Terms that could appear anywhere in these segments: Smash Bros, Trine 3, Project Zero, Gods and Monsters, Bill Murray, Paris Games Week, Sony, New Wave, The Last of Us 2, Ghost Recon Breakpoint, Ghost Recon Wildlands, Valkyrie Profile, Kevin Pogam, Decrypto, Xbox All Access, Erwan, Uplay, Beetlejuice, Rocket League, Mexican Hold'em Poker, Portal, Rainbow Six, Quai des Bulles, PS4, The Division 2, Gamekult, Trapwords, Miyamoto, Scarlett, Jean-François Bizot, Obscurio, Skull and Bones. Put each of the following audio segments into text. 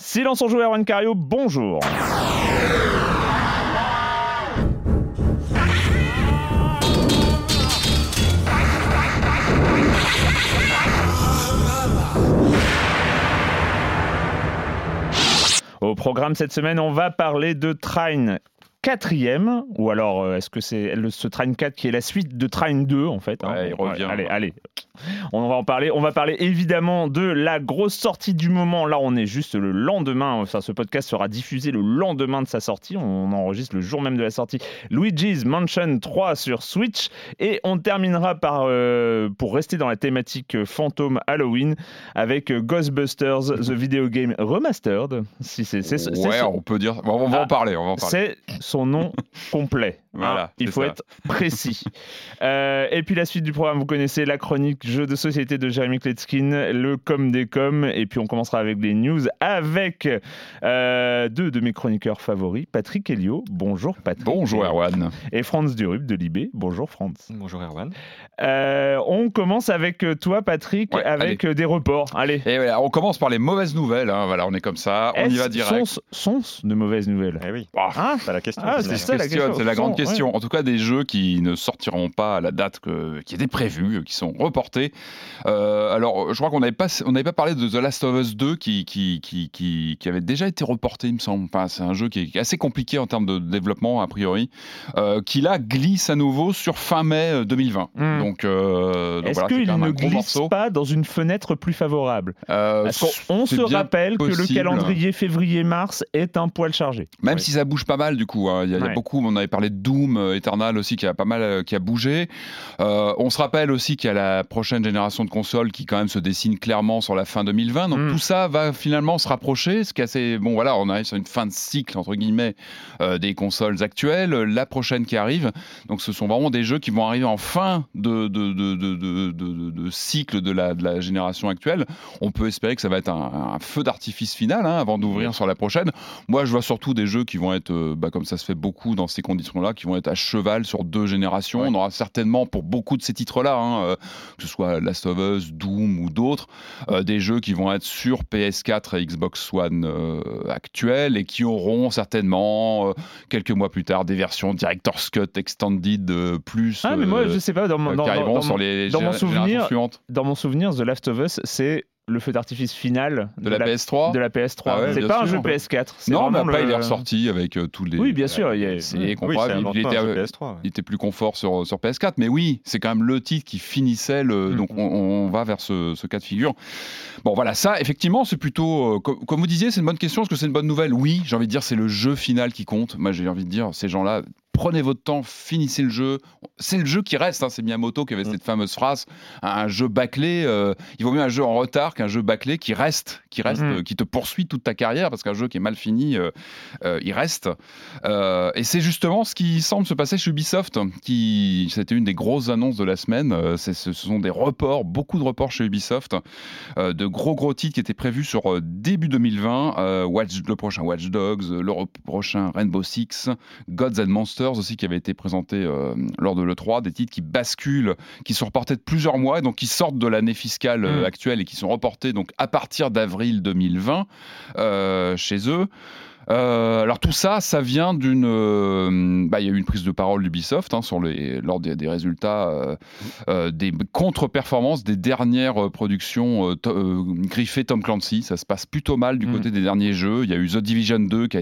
Silence on joue, Erwan Cario, bonjour. Au programme cette semaine, on va parler de Trine 4e, ou alors est-ce que c'est ce Trine 4 qui est la suite de Trine 2 en fait, hein. Ouais, il revient. Allez. On va en parler. On va parler évidemment de la grosse sortie du moment. Là, on est juste le lendemain. Enfin, ce podcast sera diffusé le lendemain de sa sortie. On enregistre le jour même de la sortie. Luigi's Mansion 3 sur Switch. Et on terminera par, pour rester dans la thématique fantôme Halloween, avec Ghostbusters The Video Game Remastered. Si c'est ouais, on peut dire. On va en parler. C'est son nom complet. Voilà, il faut être précis. Et puis la suite du programme, vous connaissez la chronique jeu de société de Jérémy Kletzkin, le com des coms, et puis on commencera avec les news avec deux de mes chroniqueurs favoris, Patrick Elio. Bonjour Patrick. Bonjour Erwan. Et Franz Dürup de l'IB. Bonjour Franz. Bonjour Erwan. On commence avec toi Patrick, ouais, avec des reports. Allez. Et voilà, on commence par les mauvaises nouvelles. Hein. Voilà, on est comme ça. On y va direct. Sont-ce de mauvaises nouvelles? Eh oui. Oh, hein, c'est la question. Ah, c'est ça la question. C'est la grande question. Ouais. En tout cas, des jeux qui ne sortiront pas à la date qui était prévue, qui sont reportés. Alors, je crois qu'on n'avait pas parlé de The Last of Us 2 qui avait déjà été reporté, il me semble. Enfin, c'est un jeu qui est assez compliqué en termes de développement, a priori, qui là glisse à nouveau sur fin mai 2020. Mm. Donc est-ce qu'il ne glisse pas dans une fenêtre plus favorable? On se rappelle possible que le calendrier février-mars est un poil chargé. Même si ça bouge pas mal, du coup. Hein. Il y a beaucoup, on avait parlé de Doom Eternal aussi qui a bougé. On se rappelle aussi qu'il y a la prochaine génération de consoles qui quand même se dessine clairement sur la fin 2020. Donc tout ça va finalement se rapprocher. Ce qui est assez bon, voilà, on arrive sur une fin de cycle entre guillemets des consoles actuelles. La prochaine qui arrive. Donc ce sont vraiment des jeux qui vont arriver en fin de cycle de la génération actuelle. On peut espérer que ça va être un feu d'artifice final hein, avant d'ouvrir sur la prochaine. Moi je vois surtout des jeux qui vont être comme ça se fait beaucoup dans ces conditions-là, qui vont être à cheval sur deux générations. Ouais. On aura certainement pour beaucoup de ces titres-là, hein, que ce soit Last of Us, Doom ou d'autres, des jeux qui vont être sur PS4 et Xbox One actuels et qui auront certainement quelques mois plus tard des versions Director's Cut, Extended plus. Ah mais moi je sais pas qui arriveront sur les générations suivantes. Dans mon souvenir, The Last of Us c'est le feu d'artifice final de la PS3. De la PS3. Ah ouais, c'est pas sûr, un jeu PS4. C'est non, mais après il est ressorti avec tous les. Oui, bien sûr. Il était plus confort sur PS4, mais oui, c'est quand même le titre qui finissait le. Mm-hmm. Donc on va vers ce cas de figure. Bon, voilà, ça, effectivement, c'est plutôt. Comme vous disiez, c'est une bonne question. Est-ce que c'est une bonne nouvelle? Oui, j'ai envie de dire, c'est le jeu final qui compte. Moi, j'ai envie de dire, ces gens-là. prenez votre temps, finissez le jeu. C'est le jeu qui reste, hein, c'est Miyamoto qui avait cette fameuse phrase, un jeu bâclé, il vaut mieux un jeu en retard qu'un jeu bâclé qui reste qui te poursuit toute ta carrière, parce qu'un jeu qui est mal fini, il reste. Et c'est justement ce qui semble se passer chez Ubisoft, qui, c'était une des grosses annonces de la semaine, ce sont des reports, beaucoup de reports chez Ubisoft, de gros titres qui étaient prévus sur début 2020, le prochain Watch Dogs, le prochain Rainbow Six, Gods and Monsters aussi qui avait été présenté lors de l'E3, des titres qui basculent, qui sont reportés de plusieurs mois, et donc qui sortent de l'année fiscale actuelle et qui sont reportés donc à partir d'avril 2020 chez eux. Alors tout ça, ça vient d'une... il y a eu une prise de parole d'Ubisoft sur lors des résultats des contre-performances des dernières productions griffées Tom Clancy. Ça se passe plutôt mal du côté des derniers jeux. Il y a eu The Division 2 qui a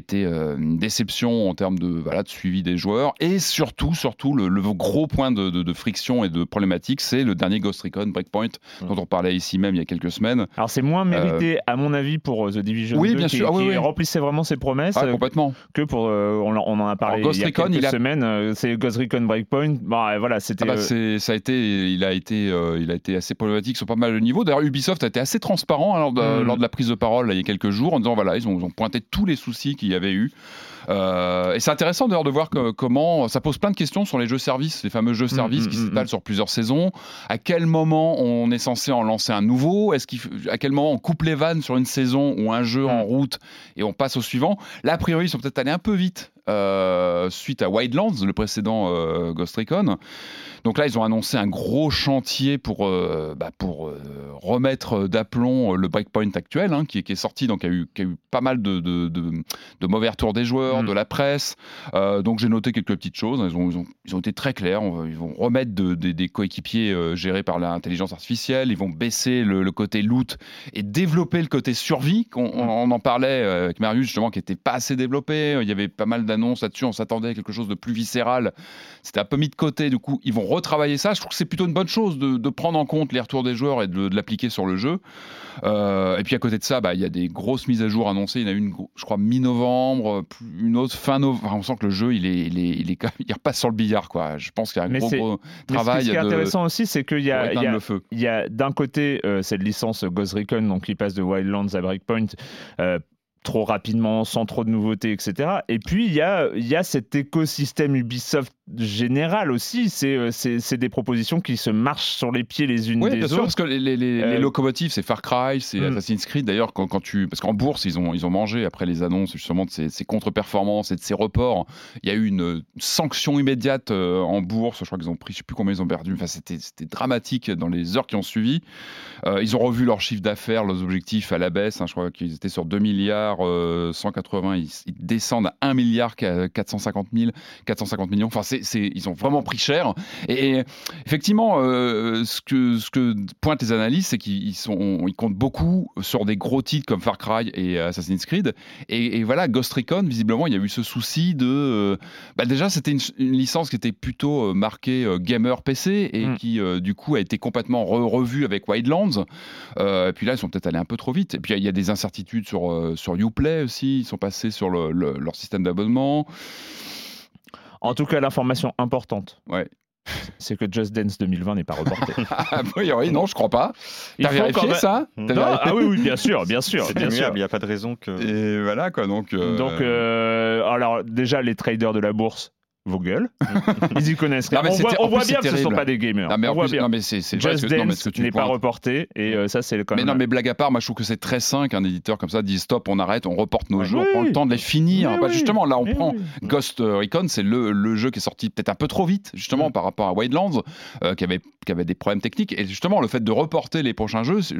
été une déception en termes de suivi des joueurs. Et surtout le gros point de friction et de problématique, c'est le dernier Ghost Recon Breakpoint dont on parlait ici même il y a quelques semaines. Alors c'est moins mérité à mon avis pour The Division 2. Bien sûr. Qui remplissait vraiment ses promesses. Ah, complètement. Que pour, on en a parlé il y a quelques semaines. C'est Ghost Recon Breakpoint. C'était. Il a été assez problématique sur pas mal de niveaux. D'ailleurs, Ubisoft a été assez transparent lors de la prise de parole il y a quelques jours en disant ils ont pointé tous les soucis qu'il y avait eu. Et c'est intéressant d'ailleurs de voir comment ça pose plein de questions sur les jeux-services, les fameux jeux-services qui s'étalent sur plusieurs saisons. À quel moment on est censé en lancer un nouveau ? À quel moment on coupe les vannes sur une saison ou un jeu en route et on passe au suivant ? Là, a priori, ils sont peut-être allés un peu vite suite à Wildlands, le précédent Ghost Recon. Donc là, ils ont annoncé un gros chantier pour remettre d'aplomb le breakpoint actuel qui est sorti, donc il y a eu pas mal de mauvais retours des joueurs, de la presse. Donc j'ai noté quelques petites choses. Ils ont été très clairs. Ils vont remettre des coéquipiers gérés par l'intelligence artificielle. Ils vont baisser le côté loot et développer le côté survie. On en parlait avec Marius justement, qui n'était pas assez développé. Il y avait pas mal d'annonces là-dessus. On s'attendait à quelque chose de plus viscéral. C'était un peu mis de côté. Du coup, ils vont retravailler ça. Je trouve que c'est plutôt une bonne chose de prendre en compte les retours des joueurs et de l'appliquer sur le jeu. Et puis à côté de ça, il y a des grosses mises à jour annoncées. Il y en a une, je crois, mi-novembre, une autre fin novembre. Enfin, on sent que le jeu, il repasse sur le billard, quoi. Je pense qu'il y a un gros travail. Ce qui est intéressant aussi, c'est qu'il y a, d'un côté cette licence Ghost Recon, donc qui passe de Wildlands à Breakpoint. Trop rapidement, sans trop de nouveautés, etc. Et puis, il y a cet écosystème Ubisoft général aussi. C'est des propositions qui se marchent sur les pieds les unes des autres. Oui, bien sûr, parce que les locomotives, c'est Far Cry, c'est Assassin's Creed. D'ailleurs, parce qu'en bourse, ils ont mangé après les annonces justement de ces contre-performances et de ces reports. Il y a eu une sanction immédiate en bourse. Je crois qu'ils ont pris, je ne sais plus combien ils ont perdu. Enfin, c'était dramatique dans les heures qui ont suivi. Ils ont revu leur chiffre d'affaires, leurs objectifs à la baisse. Je crois qu'ils étaient sur 2 milliards. 180, ils descendent à 1 milliard 450 millions. Enfin, ils ont vraiment pris cher. Et effectivement, ce que pointent les analystes, c'est qu'ils comptent beaucoup sur des gros titres comme Far Cry et Assassin's Creed. Et voilà, Ghost Recon, visiblement, il y a eu ce souci de... déjà, c'était une licence qui était plutôt marquée gamer PC et qui, du coup, a été complètement revue avec Wildlands. Et puis là, ils sont peut-être allés un peu trop vite. Et puis, il y a des incertitudes sur Uplay aussi, ils sont passés sur leur système d'abonnement. En tout cas, l'information importante, c'est que Just Dance 2020 n'est pas reporté. A priori, non, je crois pas. T'as vérifié ça ? Ah oui, bien sûr. C'est bien sûr. Il n'y a pas de raison que... Et voilà, quoi, donc... alors, déjà, les traders de la bourse, vos gueules, ils y connaissent rien. On voit bien que ce ne sont pas des gamers. Just Dance n'est pas reporté et ça c'est quand même... Mais blague à part, moi je trouve que c'est très sain qu'un éditeur comme ça dise stop, on arrête, on reporte nos jeux, on prend le temps de les finir. Justement là on prend Ghost Recon, c'est le jeu qui est sorti peut-être un peu trop vite justement par rapport à Wildlands qui avait des problèmes techniques, et justement le fait de reporter les prochains jeux, c'est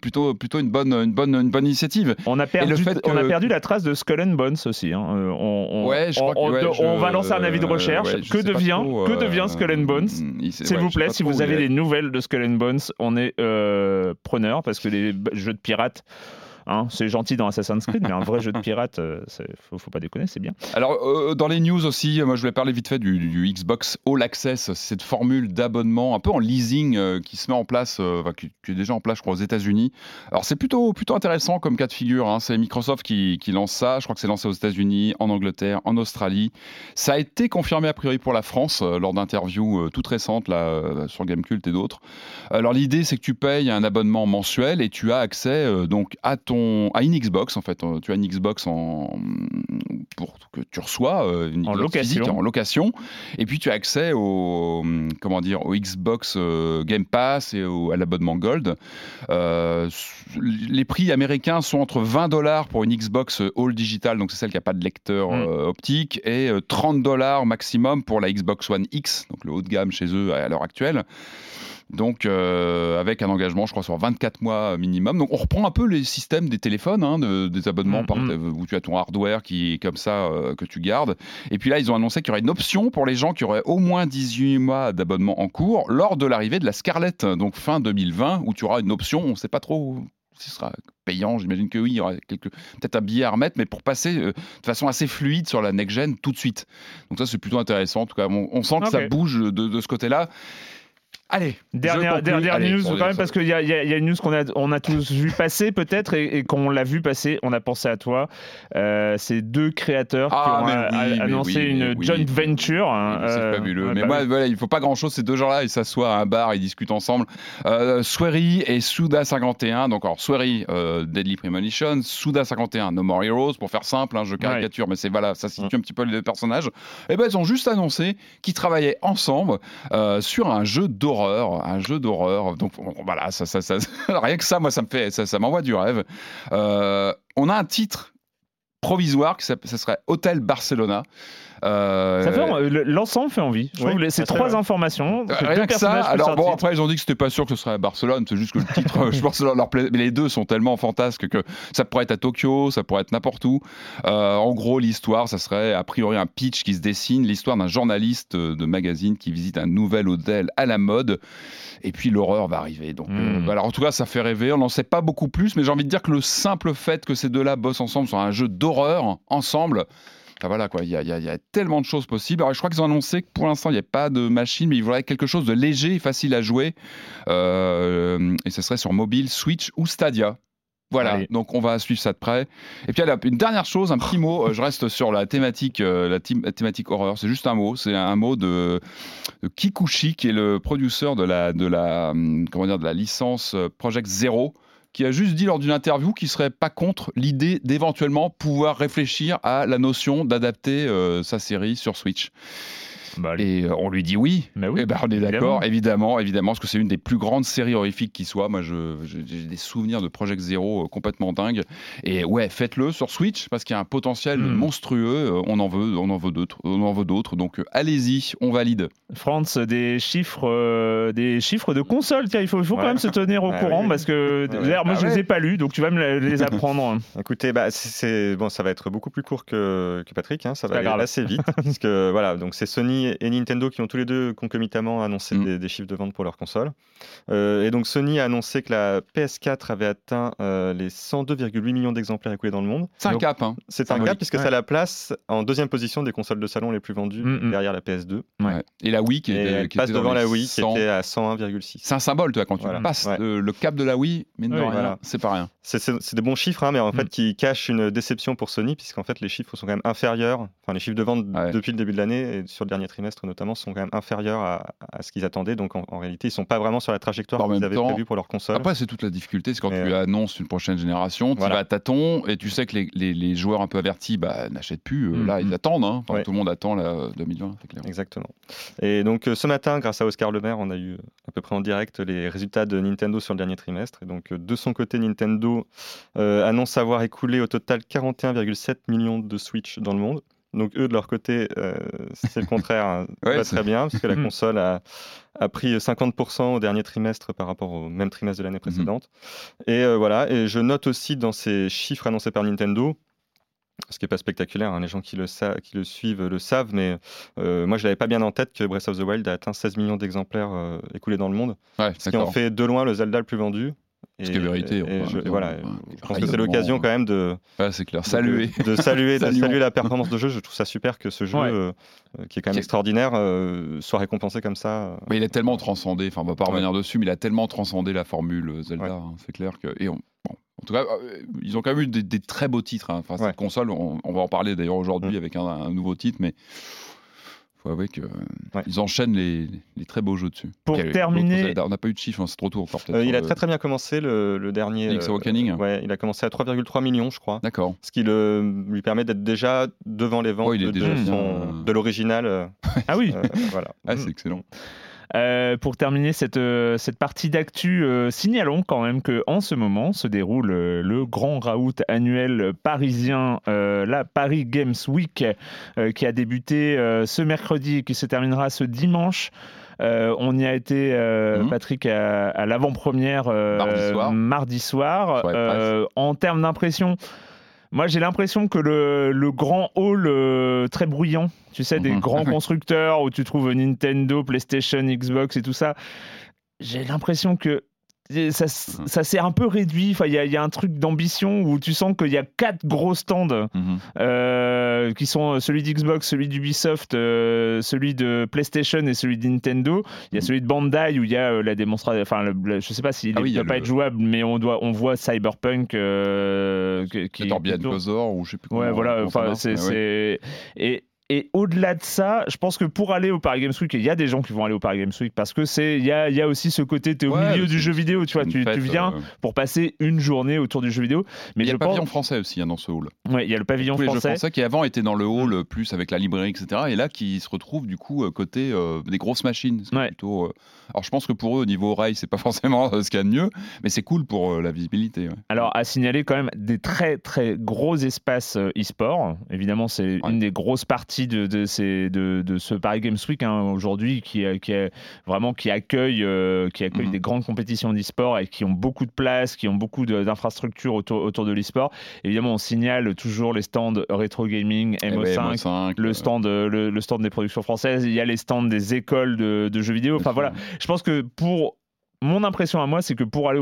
plutôt une bonne initiative. On a perdu la trace de Skull and Bones aussi. Ouais, je crois que... lancer un avis de recherche. Que devient Skull and Bones ? S'il vous plaît, si vous avez des nouvelles de Skull and Bones, on est preneur, parce que les jeux de pirates Hein, c'est gentil dans Assassin's Creed, mais un vrai jeu de pirate, faut pas déconner, c'est bien. Alors, dans les news aussi, moi je voulais parler vite fait du Xbox All Access, cette formule d'abonnement un peu en leasing qui se met en place, qui est déjà en place, je crois, aux États-Unis. Alors, c'est plutôt intéressant comme cas de figure. Hein. C'est Microsoft qui lance ça. Je crois que c'est lancé aux États-Unis, en Angleterre, en Australie. Ça a été confirmé a priori pour la France lors d'interviews toutes récentes là, sur Gamekult et d'autres. Alors, l'idée, c'est que tu payes un abonnement mensuel et tu as accès donc à une Xbox en fait. Tu as une Xbox pour que tu reçois une Xbox physique en location, et puis tu as accès au Xbox Game Pass et à l'abonnement Gold. Les prix américains sont entre $20 pour une Xbox All Digital, donc c'est celle qui n'a pas de lecteur optique, et $30 maximum pour la Xbox One X, donc le haut de gamme chez eux à l'heure actuelle. Donc, avec un engagement, je crois, sur 24 mois minimum. Donc, on reprend un peu les systèmes des téléphones, hein, des abonnements où tu as ton hardware qui est comme ça, que tu gardes. Et puis là, ils ont annoncé qu'il y aurait une option pour les gens qui auraient au moins 18 mois d'abonnement en cours lors de l'arrivée de la Scarlett, donc fin 2020, où tu auras une option, on ne sait pas trop si ce sera payant, j'imagine que oui, il y aura peut-être un billet à remettre, mais pour passer de façon assez fluide sur la next-gen tout de suite. Donc ça, c'est plutôt intéressant. En tout cas, on sent que ça bouge de ce côté-là. Allez, dernière news quand même, parce qu'il y a une news qu'on a tous vu passer peut-être, et qu'on l'a vu passer, on a pensé à toi. C'est deux créateurs qui ont annoncé une joint venture. C'est fabuleux, mais moi voilà, il ne faut pas grand-chose, ces deux gens-là, ils s'assoient à un bar, ils discutent ensemble. Swery et Souda 51, donc alors Swery, Deadly Premonition, Souda 51, No More Heroes, pour faire simple, je caricature, mais c'est voilà, ça situe un petit peu les deux personnages. Et ben ils ont juste annoncé qu'ils travaillaient ensemble sur un jeu d'horreur. Un jeu d'horreur. Donc voilà, ça, rien que ça, moi, ça m'envoie du rêve. On a un titre provisoire, ça serait Hôtel Barcelona. L'ensemble fait envie. Je trouve c'est trois informations. Rien que ça. Alors bon, après ils ont dit que c'était pas sûr que ce serait à Barcelone. C'est juste que le titre, je pense, leur plaît. Mais les deux sont tellement fantasques que ça pourrait être à Tokyo, ça pourrait être n'importe où. En gros, l'histoire, ça serait a priori un pitch qui se dessine, l'histoire d'un journaliste de magazine qui visite un nouvel hôtel à la mode. Et puis l'horreur va arriver. Donc, alors en tout cas, ça fait rêver. On n'en sait pas beaucoup plus, mais j'ai envie de dire que le simple fait que ces deux-là bossent ensemble sur un jeu d'horreur ensemble. Ah voilà quoi, il y a tellement de choses possibles. Alors je crois qu'ils ont annoncé que pour l'instant il n'y a pas de machine, mais ils voudraient quelque chose de léger et facile à jouer, et ce serait sur mobile, Switch ou Stadia. Voilà, donc on va suivre ça de près. Et puis, une dernière chose, un petit mot. Je reste sur la thématique horreur. C'est juste un mot. C'est un mot de Kikuchi, qui est le producteur de la licence Project Zero, qui a juste dit lors d'une interview qu'il ne serait pas contre l'idée d'éventuellement pouvoir réfléchir à la notion d'adapter sa série sur Switch. Et on lui dit oui. Mais oui. Et ben on est d'accord, évidemment, parce que c'est une des plus grandes séries horrifiques qui soit. Moi, j'ai des souvenirs de Project Zero complètement dingues. Et ouais, faites-le sur Switch parce qu'il y a un potentiel monstrueux. On en veut d'autres. Donc allez-y, on valide. Franz, des chiffres de console. Tiens, il faut quand même se tenir au courant parce que d'ailleurs, moi, je les ai pas lus, donc tu vas me les apprendre. Écoutez, ça va être beaucoup plus court que Patrick. Hein, ça va aller assez vite parce que voilà, donc c'est Sony et Nintendo qui ont tous les deux concomitamment annoncé des chiffres de vente pour leurs consoles. Et donc Sony a annoncé que la PS4 avait atteint les 102,8 millions d'exemplaires écoulés dans le monde. C'est un cap. Hein. C'est un cap puisque ça la place en deuxième position des consoles de salon les plus vendues derrière la PS2. Ouais. Et la Wii qui passe devant la Wii 100... qui était à 101,6. C'est un symbole toi, quand tu passes le cap de la Wii, mais c'est pas rien. C'est des bons chiffres, hein, mais en fait qui cachent une déception pour Sony puisqu'en fait les chiffres sont quand même inférieurs. Enfin les chiffres de vente depuis le début de l'année et sur le dernier trimestre notamment sont quand même inférieurs à ce qu'ils attendaient, donc en réalité ils sont pas vraiment sur la trajectoire qu'ils avaient prévue pour leur console. Après c'est toute la difficulté, c'est quand tu annonces une prochaine génération, tu vas à tâtons et tu sais que les joueurs un peu avertis n'achètent plus, là ils attendent, hein. Tout le monde attend la 2020. Exactement. Et donc ce matin grâce à Oscar Le Maire on a eu à peu près en direct les résultats de Nintendo sur le dernier trimestre, et donc de son côté Nintendo annonce avoir écoulé au total 41,7 millions de Switch dans le monde. Donc eux de leur côté c'est le contraire, hein. Pas très bien parce que la console a pris 50% au dernier trimestre par rapport au même trimestre de l'année précédente. Et je note aussi dans ces chiffres annoncés par Nintendo, ce qui n'est pas spectaculaire, hein. Les gens qui le suivent le savent, mais moi je l'avais pas bien en tête que Breath of the Wild a atteint 16 millions d'exemplaires écoulés dans le monde, ce qui en fait de loin le Zelda le plus vendu. Parce que vérité, voilà, je pense que c'est l'occasion quand même de saluer la performance de jeu. Je trouve ça super que ce jeu, qui est quand même extraordinaire, soit récompensé comme ça. Mais il a tellement transcendé, enfin on va pas revenir dessus, mais il a tellement transcendé la formule Zelda, hein, c'est clair que... En tout cas, ils ont quand même eu des très beaux titres, hein. Enfin, cette console, on va en parler d'ailleurs aujourd'hui avec un nouveau titre, mais... faut avouer qu'ils enchaînent les très beaux jeux dessus. Pour terminer... On n'a pas eu de chiffres, hein, c'est trop tôt encore. Il a très bien commencé le dernier... Link's Awakening. Il a commencé à 3,3 millions, je crois. D'accord. Ce qui lui permet d'être déjà devant les ventes de l'original. Ah oui voilà. Ah, c'est excellent. Pour terminer cette partie d'actu, signalons quand même qu'en ce moment se déroule le grand raout annuel parisien, la Paris Games Week, qui a débuté ce mercredi et qui se terminera ce dimanche. On y a été, Patrick, à l'avant-première mardi soir. En termes d'impression, moi j'ai l'impression que le grand hall très bruyant, tu sais, des grands constructeurs où tu trouves Nintendo, PlayStation, Xbox et tout ça, j'ai l'impression que ça s'est un peu réduit. Enfin, y a un truc d'ambition où tu sens qu'il y a 4 gros stands qui sont celui d'Xbox, celui d'Ubisoft, celui de PlayStation et celui de Nintendo. Il y a celui de Bandai où il y a la démonstration. Enfin, je sais pas s'il peut pas être jouable, mais on voit Cyberpunk qui Torbian Cosor ou je sais plus. Ouais, voilà. Enfin, Et au-delà de ça, je pense que pour aller au Paris Games Week, il y a des gens qui vont aller au Paris Games Week parce que il y a aussi ce côté, t'es au milieu du jeu vidéo, tu vois, tu viens pour passer une journée autour du jeu vidéo. Mais il y a le pavillon français aussi, hein, dans ce hall. Ouais, il y a le pavillon français. Les jeux français qui avant étaient dans le hall plus avec la librairie, etc. Et là, qui se retrouvent du coup côté des grosses machines. Plutôt, alors je pense que pour eux, au niveau rail, c'est pas forcément ce qu'il y a de mieux, mais c'est cool pour la visibilité. Ouais. Alors à signaler quand même des très très gros espaces e-sport. Évidemment, c'est une des grosses parties de ce Paris Games Week, hein, aujourd'hui, qui accueille des grandes compétitions d'e-sport et qui ont beaucoup de place, qui ont beaucoup d'infrastructures autour de l'e-sport. Évidemment, on signale toujours les stands rétro gaming, MO5, le stand des productions françaises, il y a les stands des écoles de jeux vidéo. Enfin voilà, je pense que mon impression à moi, c'est que pour aller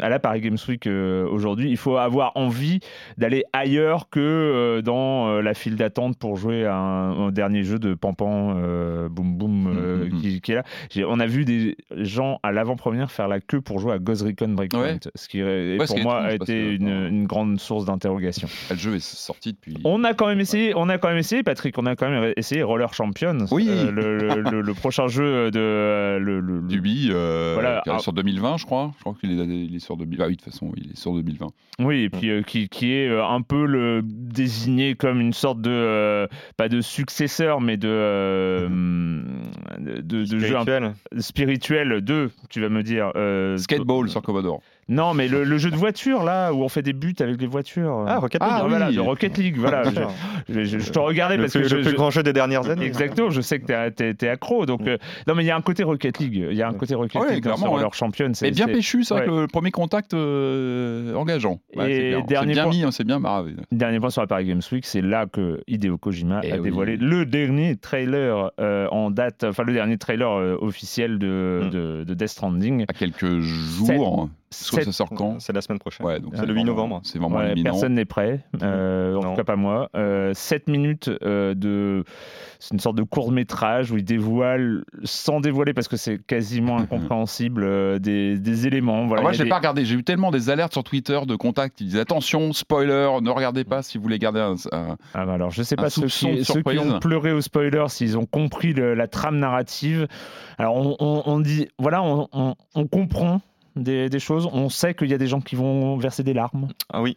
à la Paris Games Week aujourd'hui, il faut avoir envie d'aller ailleurs que dans la file d'attente pour jouer à au dernier jeu de Pampan Boom Boom qui est là. On a vu des gens à l'avant-première faire la queue pour jouer à Ghost Recon Breakpoint, ce qui pour moi a été une grande source d'interrogation. Le jeu est sorti depuis... On a quand même essayé, Patrick, Roller Champion, le prochain jeu du Bi. Voilà. Sur 2020, je crois qu'il est sur 2020. Ah oui, de toute façon, il est sur 2020. Oui, et puis qui est un peu désigné comme une sorte de pas de successeur, mais de spirituel. Jeu spirituel de, tu vas me dire, Skateball sur Commodore. Non, mais le jeu de voiture, là, où on fait des buts avec les voitures. Ah, Rocket League. Voilà, de Rocket League, voilà. Je te regardais parce que... Le plus grand jeu des dernières années. Exactement, je sais que t'es accro. Donc, non, mais il y a un côté Rocket League. Il y a un côté Rocket League dans Roller Champion. C'est bien péchu, ça, que le premier contact engageant. Ouais, et c'est bien marré. Dernier point sur la Paris Games Week, c'est là que Hideo Kojima a dévoilé le dernier trailer en date, enfin, le dernier trailer officiel de Death Stranding. À quelques jours... Ça sort quand ? C'est la semaine prochaine. Ouais, donc c'est le 8 novembre. C'est vraiment imminent. Personne n'est prêt. En tout cas, pas moi. 7 minutes c'est une sorte de court-métrage où il dévoile, sans dévoiler, parce que c'est quasiment incompréhensible, des éléments. Voilà, moi, je n'ai pas regardé. J'ai eu tellement des alertes sur Twitter de contacts qui disaient attention, spoiler, ne regardez pas si vous voulez garder alors, je ne sais pas ceux qui ont pleuré au spoiler, s'ils ont compris la trame narrative. Alors, on dit, voilà, on comprend. Des choses, on sait qu'il y a des gens qui vont verser des larmes. Ah oui,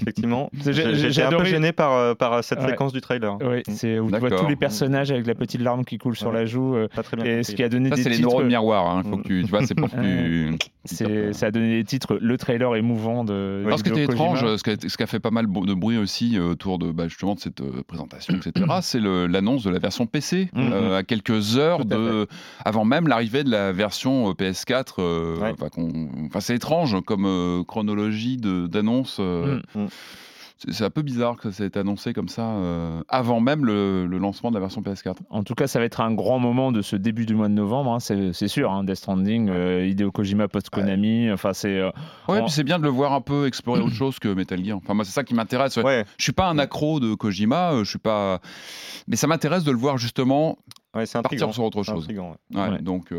effectivement. J'étais un peu gêné par cette séquence du trailer. Oui, c'est où tu vois tous les personnages avec la petite larme qui coule sur la joue. Pas très bien. Et ce qui a donné des titres. C'est les neurones miroirs, hein. Faut que tu vois, c'est pour que tu. Ça a donné des titres. Le trailer émouvant de. Alors, ce qui était étrange, ce qui a fait pas mal de bruit aussi autour de justement de cette présentation, etc. C'est l'annonce de la version PC à quelques heures avant même l'arrivée de la version PS4. Enfin, c'est étrange comme chronologie d'annonce. C'est un peu bizarre que ça ait été annoncé comme ça avant même le lancement de la version PS4. En tout cas, ça va être un grand moment de ce début du mois de novembre, hein, c'est sûr. Hein, Death Stranding, Hideo Kojima post-Konami, enfin c'est... puis c'est bien de le voir un peu explorer autre chose que Metal Gear. Enfin moi, c'est ça qui m'intéresse. Ouais. Je suis pas un accro de Kojima, je suis pas... Mais ça m'intéresse de le voir justement partir sur autre chose. Ouais. Donc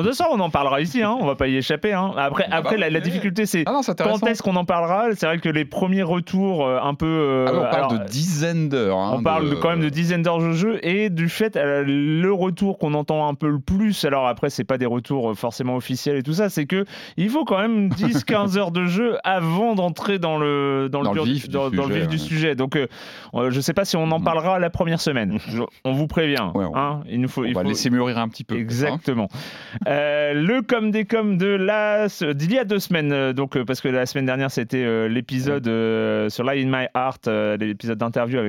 de ça on en parlera ici, hein, on va pas y échapper. Hein. Après, la difficulté c'est quand est-ce qu'on en parlera. C'est vrai que les premiers retours un peu... on parle de dizaines d'heures. Hein, on parle quand même de dizaines d'heures de jeu et du fait, le retour qu'on entend un peu le plus, alors après c'est pas des retours forcément officiels et tout ça, c'est qu'il faut quand même 10-15 heures de jeu avant d'entrer dans le vif du sujet. Donc je sais pas si on en parlera la première semaine, on vous prévient. Il faut laisser mûrir un petit peu. Exactement. Le com des com d'il y a 2 semaines, donc, parce que la semaine dernière c'était l'épisode sur Lie in My Heart, l'épisode d'interview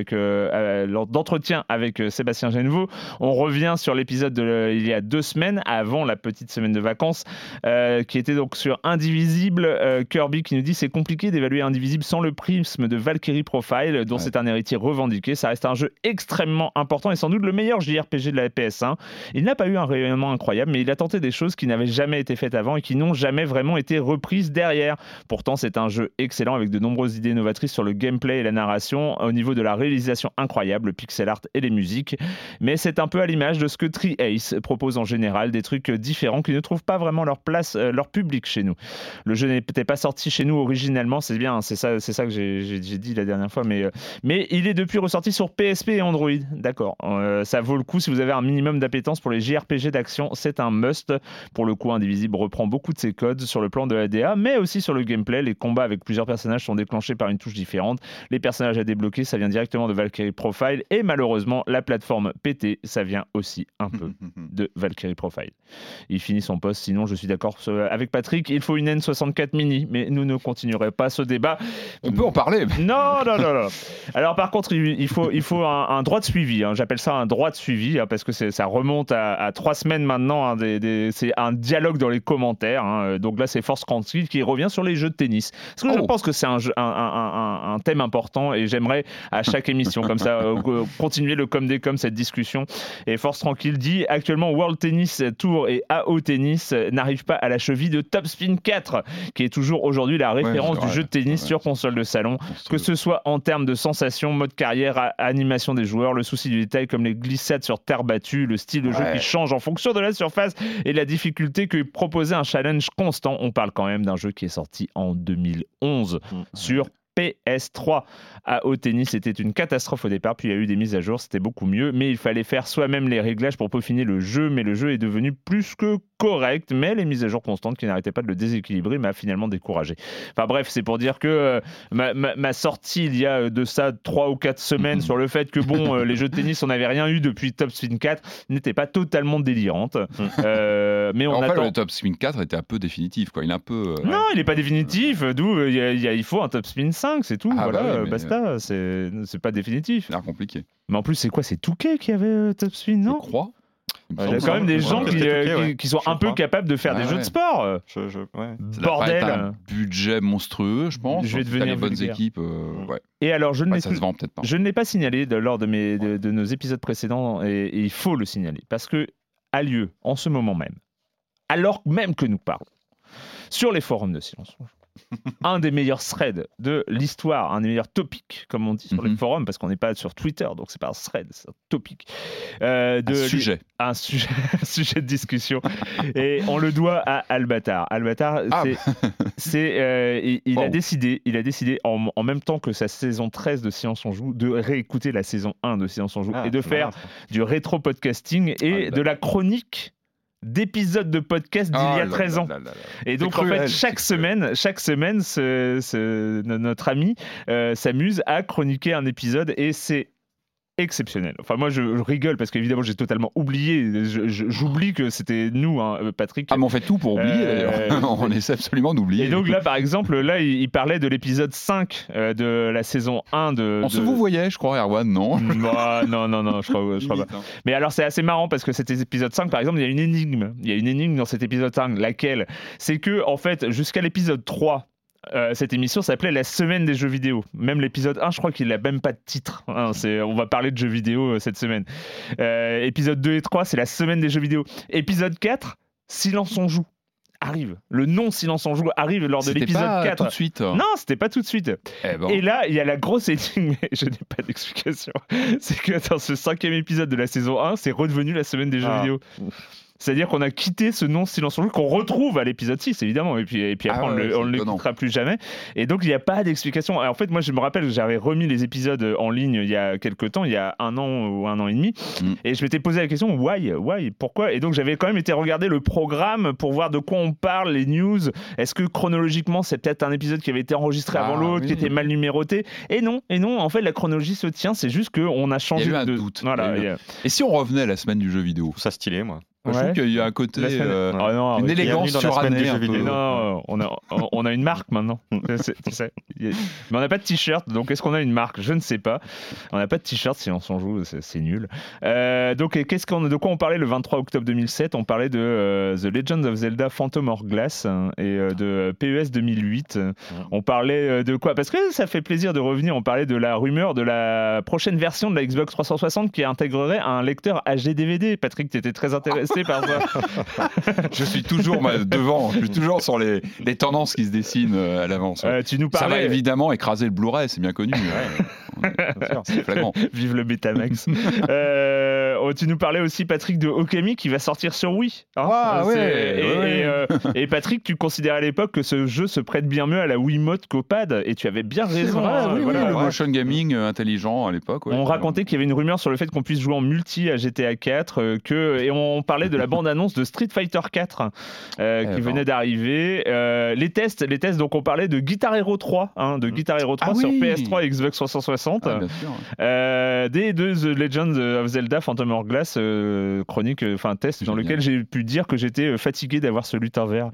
d'entretien avec Sébastien Genevaux. On revient sur l'épisode il y a 2 semaines, avant la petite semaine de vacances, qui était donc sur Indivisible. Kirby qui nous dit: c'est compliqué d'évaluer Indivisible sans le prisme de Valkyrie Profile, dont c'est un héritier revendiqué. Ça reste un jeu extrêmement important et sans doute le meilleur JRPG de la PS1. Il n'a pas eu un rayonnement incroyable, mais il a tenté des choses qui n'avaient jamais été faites avant et qui n'ont jamais vraiment été reprises derrière. Pourtant, c'est un jeu excellent avec de nombreuses idées novatrices sur le gameplay et la narration, au niveau de la réalisation incroyable, le pixel art et les musiques. Mais c'est un peu à l'image de ce que Tree Ace propose en général, des trucs différents qui ne trouvent pas vraiment leur place, leur public chez nous. Le jeu n'était pas sorti chez nous originellement, c'est bien, c'est ça que j'ai dit la dernière fois, mais il est depuis ressorti sur PSP et Android. D'accord, ça vaut le coup si vous avez un minimum d'appétence pour les JRPG d'action, c'est un must. Pour le coup, Indivisible reprend beaucoup de ses codes sur le plan de la DA, mais aussi sur le gameplay. Les combats avec plusieurs personnages sont déclenchés par une touche différente. Les personnages à débloquer, ça vient directement de Valkyrie Profile, et malheureusement, la plateforme pétée, ça vient aussi un peu de Valkyrie Profile. Il finit son poste, sinon je suis d'accord avec Patrick, il faut une N64 mini, mais nous ne continuerons pas ce débat. On peut en parler. Non. Alors par contre, il faut un droit de suivi, hein. J'appelle ça un droit de suivi, hein, parce que ça remonte à 3 semaines maintenant, hein, c'est un dialogue dans les commentaires, hein. Donc là c'est Force Tranquille qui revient sur les jeux de tennis, parce que je pense que c'est un thème important, et j'aimerais à chaque émission comme ça continuer le com des com, cette discussion. Et Force Tranquille dit: actuellement World Tennis Tour et AO Tennis n'arrivent pas à la cheville de Top Spin 4, qui est toujours aujourd'hui la référence du jeu de tennis sur console de salon, que ce soit en termes de sensations, mode carrière, animation des joueurs, le souci du détail comme les glissades sur terre battue, le style de jeu qui change en fonction de la surface et la difficulté que proposait un challenge constant. On parle quand même d'un jeu qui est sorti en 2011 sur PS3. AO Tennis était une catastrophe au départ, puis il y a eu des mises à jour, c'était beaucoup mieux, mais il fallait faire soi-même les réglages pour peaufiner le jeu, mais le jeu est devenu plus que correct, mais les mises à jour constantes qui n'arrêtaient pas de le déséquilibrer m'a finalement découragé. Enfin bref, c'est pour dire que ma sortie il y a de ça 3 ou 4 semaines sur le fait que les jeux de tennis, on n'avait rien eu depuis Top Spin 4, n'était pas totalement délirante. Mais en fait, le Top Spin 4 était un peu définitif, quoi. Il est un peu... Non, il n'est pas définitif, d'où il faut un Top Spin 5, c'est tout, basta, c'est pas définitif. C'est compliqué. Mais en plus, c'est quoi, c'est Touquet qui avait Top Spin, non ? Je crois. Il y a quand même des gens qui sont un peu capables de faire des jeux de sport. Bordel, un budget monstrueux, je pense. Je vais devenir bonnes équipes. Et alors, je ne l'ai pas signalé lors de nos épisodes précédents, et il faut le signaler parce que a lieu en ce moment même, alors même que nous parlons, sur les forums de Silence Rouge, un des meilleurs threads de l'histoire, un des meilleurs topics, comme on dit sur les forums, parce qu'on n'est pas sur Twitter, donc c'est pas un thread, c'est un topic. Un sujet de discussion. Et on le doit à Albatar. Albatar, il a décidé en même temps que sa saison 13 de Silence on Joue, de réécouter la saison 1 de Silence on Joue et de faire du rétro-podcasting et de la chronique d'épisodes de podcast d'il y a 13 ans. Et donc en fait chaque semaine notre ami s'amuse à chroniquer un épisode, et c'est exceptionnel. Enfin moi je rigole parce qu'évidemment j'ai totalement oublié, j'oublie que c'était nous, hein, Patrick. Mais on fait tout pour oublier, on essaie absolument d'oublier. Et donc là par exemple, il parlait de l'épisode 5 de la saison 1 de... On se vous voyait, je crois, Erwan, non ? Non, je crois pas. Mais alors c'est assez marrant parce que cet épisode 5 par exemple, il y a une énigme. Il y a une énigme dans cet épisode 5, laquelle c'est que en fait jusqu'à l'épisode 3, Cette émission s'appelait La Semaine des Jeux Vidéo. Même l'épisode 1, je crois qu'il n'a même pas de titre, hein, on va parler de jeux vidéo cette semaine. Épisode 2 et 3, c'est La Semaine des Jeux Vidéo. Épisode 4, Silence on joue arrive. Le non Silence on joue arrive lors de l'épisode 4. C'était pas tout de suite. Non, c'était pas tout de suite. Eh bon. Et là, il y a la grosse énigme, mais je n'ai pas d'explication. C'est que dans ce 5e épisode de la saison 1, c'est redevenu La Semaine des Jeux Vidéo. C'est-à-dire qu'on a quitté ce nom Silence on joue qu'on retrouve à l'épisode 6, évidemment, et puis après on ne l'écoutera plus jamais. Et donc il n'y a pas d'explication. Alors, en fait, moi je me rappelle que j'avais remis les épisodes en ligne il y a quelques temps, il y a un an ou un an et demi, et je m'étais posé la question why, pourquoi. Et donc j'avais quand même été regarder le programme pour voir de quoi on parle, les news. Est-ce que chronologiquement c'est peut-être un épisode qui avait été enregistré avant l'autre, qui était mal numéroté? Et non, en fait la chronologie se tient, c'est juste qu'on a changé. Il y a eu un doute. Voilà, Et si on revenait à la semaine du jeu vidéo? Ça stylé, moi. Je trouve qu'il y a un côté, une élégance surannée. Non, on a une marque maintenant. Mais on n'a pas de t-shirt, donc est-ce qu'on a une marque? Je ne sais pas. On n'a pas de t-shirt, si on s'en joue, c'est nul. Donc, de quoi on parlait le 23 octobre 2007? On parlait de The Legend of Zelda Phantom Hourglass et de PES 2008. On parlait de quoi? Parce que ça fait plaisir de revenir. On parlait de la rumeur de la prochaine version de la Xbox 360 qui intégrerait un lecteur HD-DVD. Patrick, tu étais très intéressé. Par je suis toujours devant, je suis toujours sur les tendances qui se dessinent à l'avance. Ça va évidemment écraser le Blu-ray, c'est bien connu. C'est flagrant. Vive le Betamax. Tu nous parlais aussi, Patrick, de Okami qui va sortir sur Wii. Et Patrick, tu considérais à l'époque que ce jeu se prête bien mieux à la Wiimote qu'au pad, et tu avais bien raison. Le motion gaming intelligent à l'époque. On racontait qu'il y avait une rumeur sur le fait qu'on puisse jouer en multi à GTA 4, et on parlait de la bande-annonce de Street Fighter 4 qui venait d'arriver. Les tests, donc on parlait de Guitar Hero 3, sur PS3 et Xbox 360. Ah, bien sûr. De The Legend of Zelda Phantom Hourglass, chronique, test dans lequel j'ai pu dire que j'étais fatigué d'avoir ce lutin vert.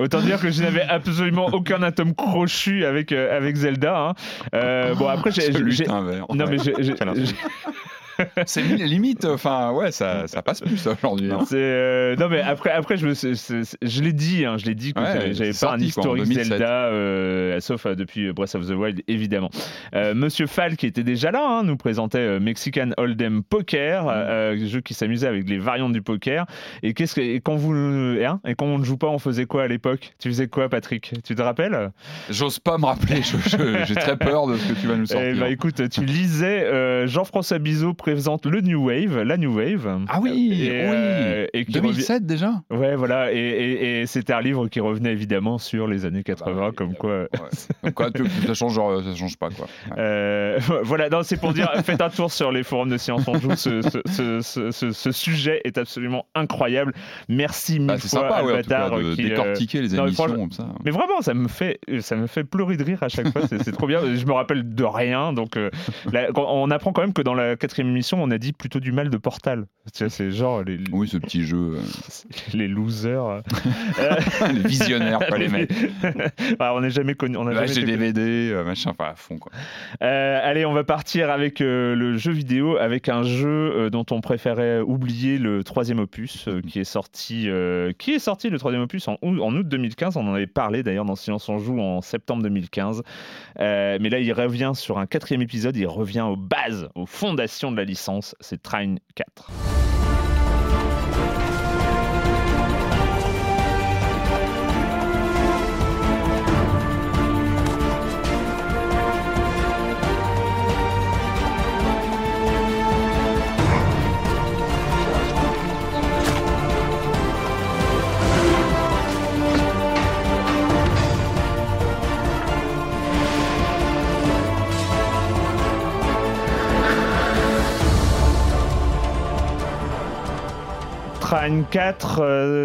Autant dire que je n'avais absolument aucun atome crochu avec Zelda. Après, j'ai. Lutin vert. Non, mais j'ai c'est limite, ça passe plus aujourd'hui. Après je l'ai dit que j'avais pas un historique Zelda, sauf depuis Breath of the Wild, évidemment. Monsieur Fall, qui était déjà là, nous présentait Mexican Hold'em Poker, jeu qui s'amusait avec les variantes du poker. Et quand on ne joue pas, on faisait quoi à l'époque? Tu faisais quoi, Patrick? Tu te rappelles? J'ose pas me rappeler. J'ai très peur de ce que tu vas nous sortir. Écoute, tu lisais Jean-François Bizot présente le New Wave, la New Wave. Ah oui, et 2007 déjà. Ouais, voilà, et c'était un livre qui revenait évidemment sur les années 80, comme quoi. Ouais. Comme quoi, ça change pas quoi. Ouais. C'est pour dire, faites un tour sur les forums de Science on Joue. Ce sujet est absolument incroyable. Merci mille fois, Albatar, qui décortiquer les émissions comme ça. Mais vraiment, ça me fait pleurer de rire à chaque fois. C'est trop bien. Je me rappelle de rien, donc on apprend quand même que dans la 4e émission, on a dit plutôt du mal de Portal. Tu vois, c'est genre ce petit jeu. Les losers. Les visionnaires, pas les mecs. On n'est jamais connus. J'ai des DVD, machin, à fond. Quoi. Allez, on va partir avec le jeu vidéo, avec un jeu dont on préférait oublier le 3e opus, qui est sorti le 3e opus en août 2015. On en avait parlé d'ailleurs dans Silence on Joue en septembre 2015. Mais là, il revient sur un 4e épisode, il revient aux bases, aux fondations de la licence, c'est Trine 4.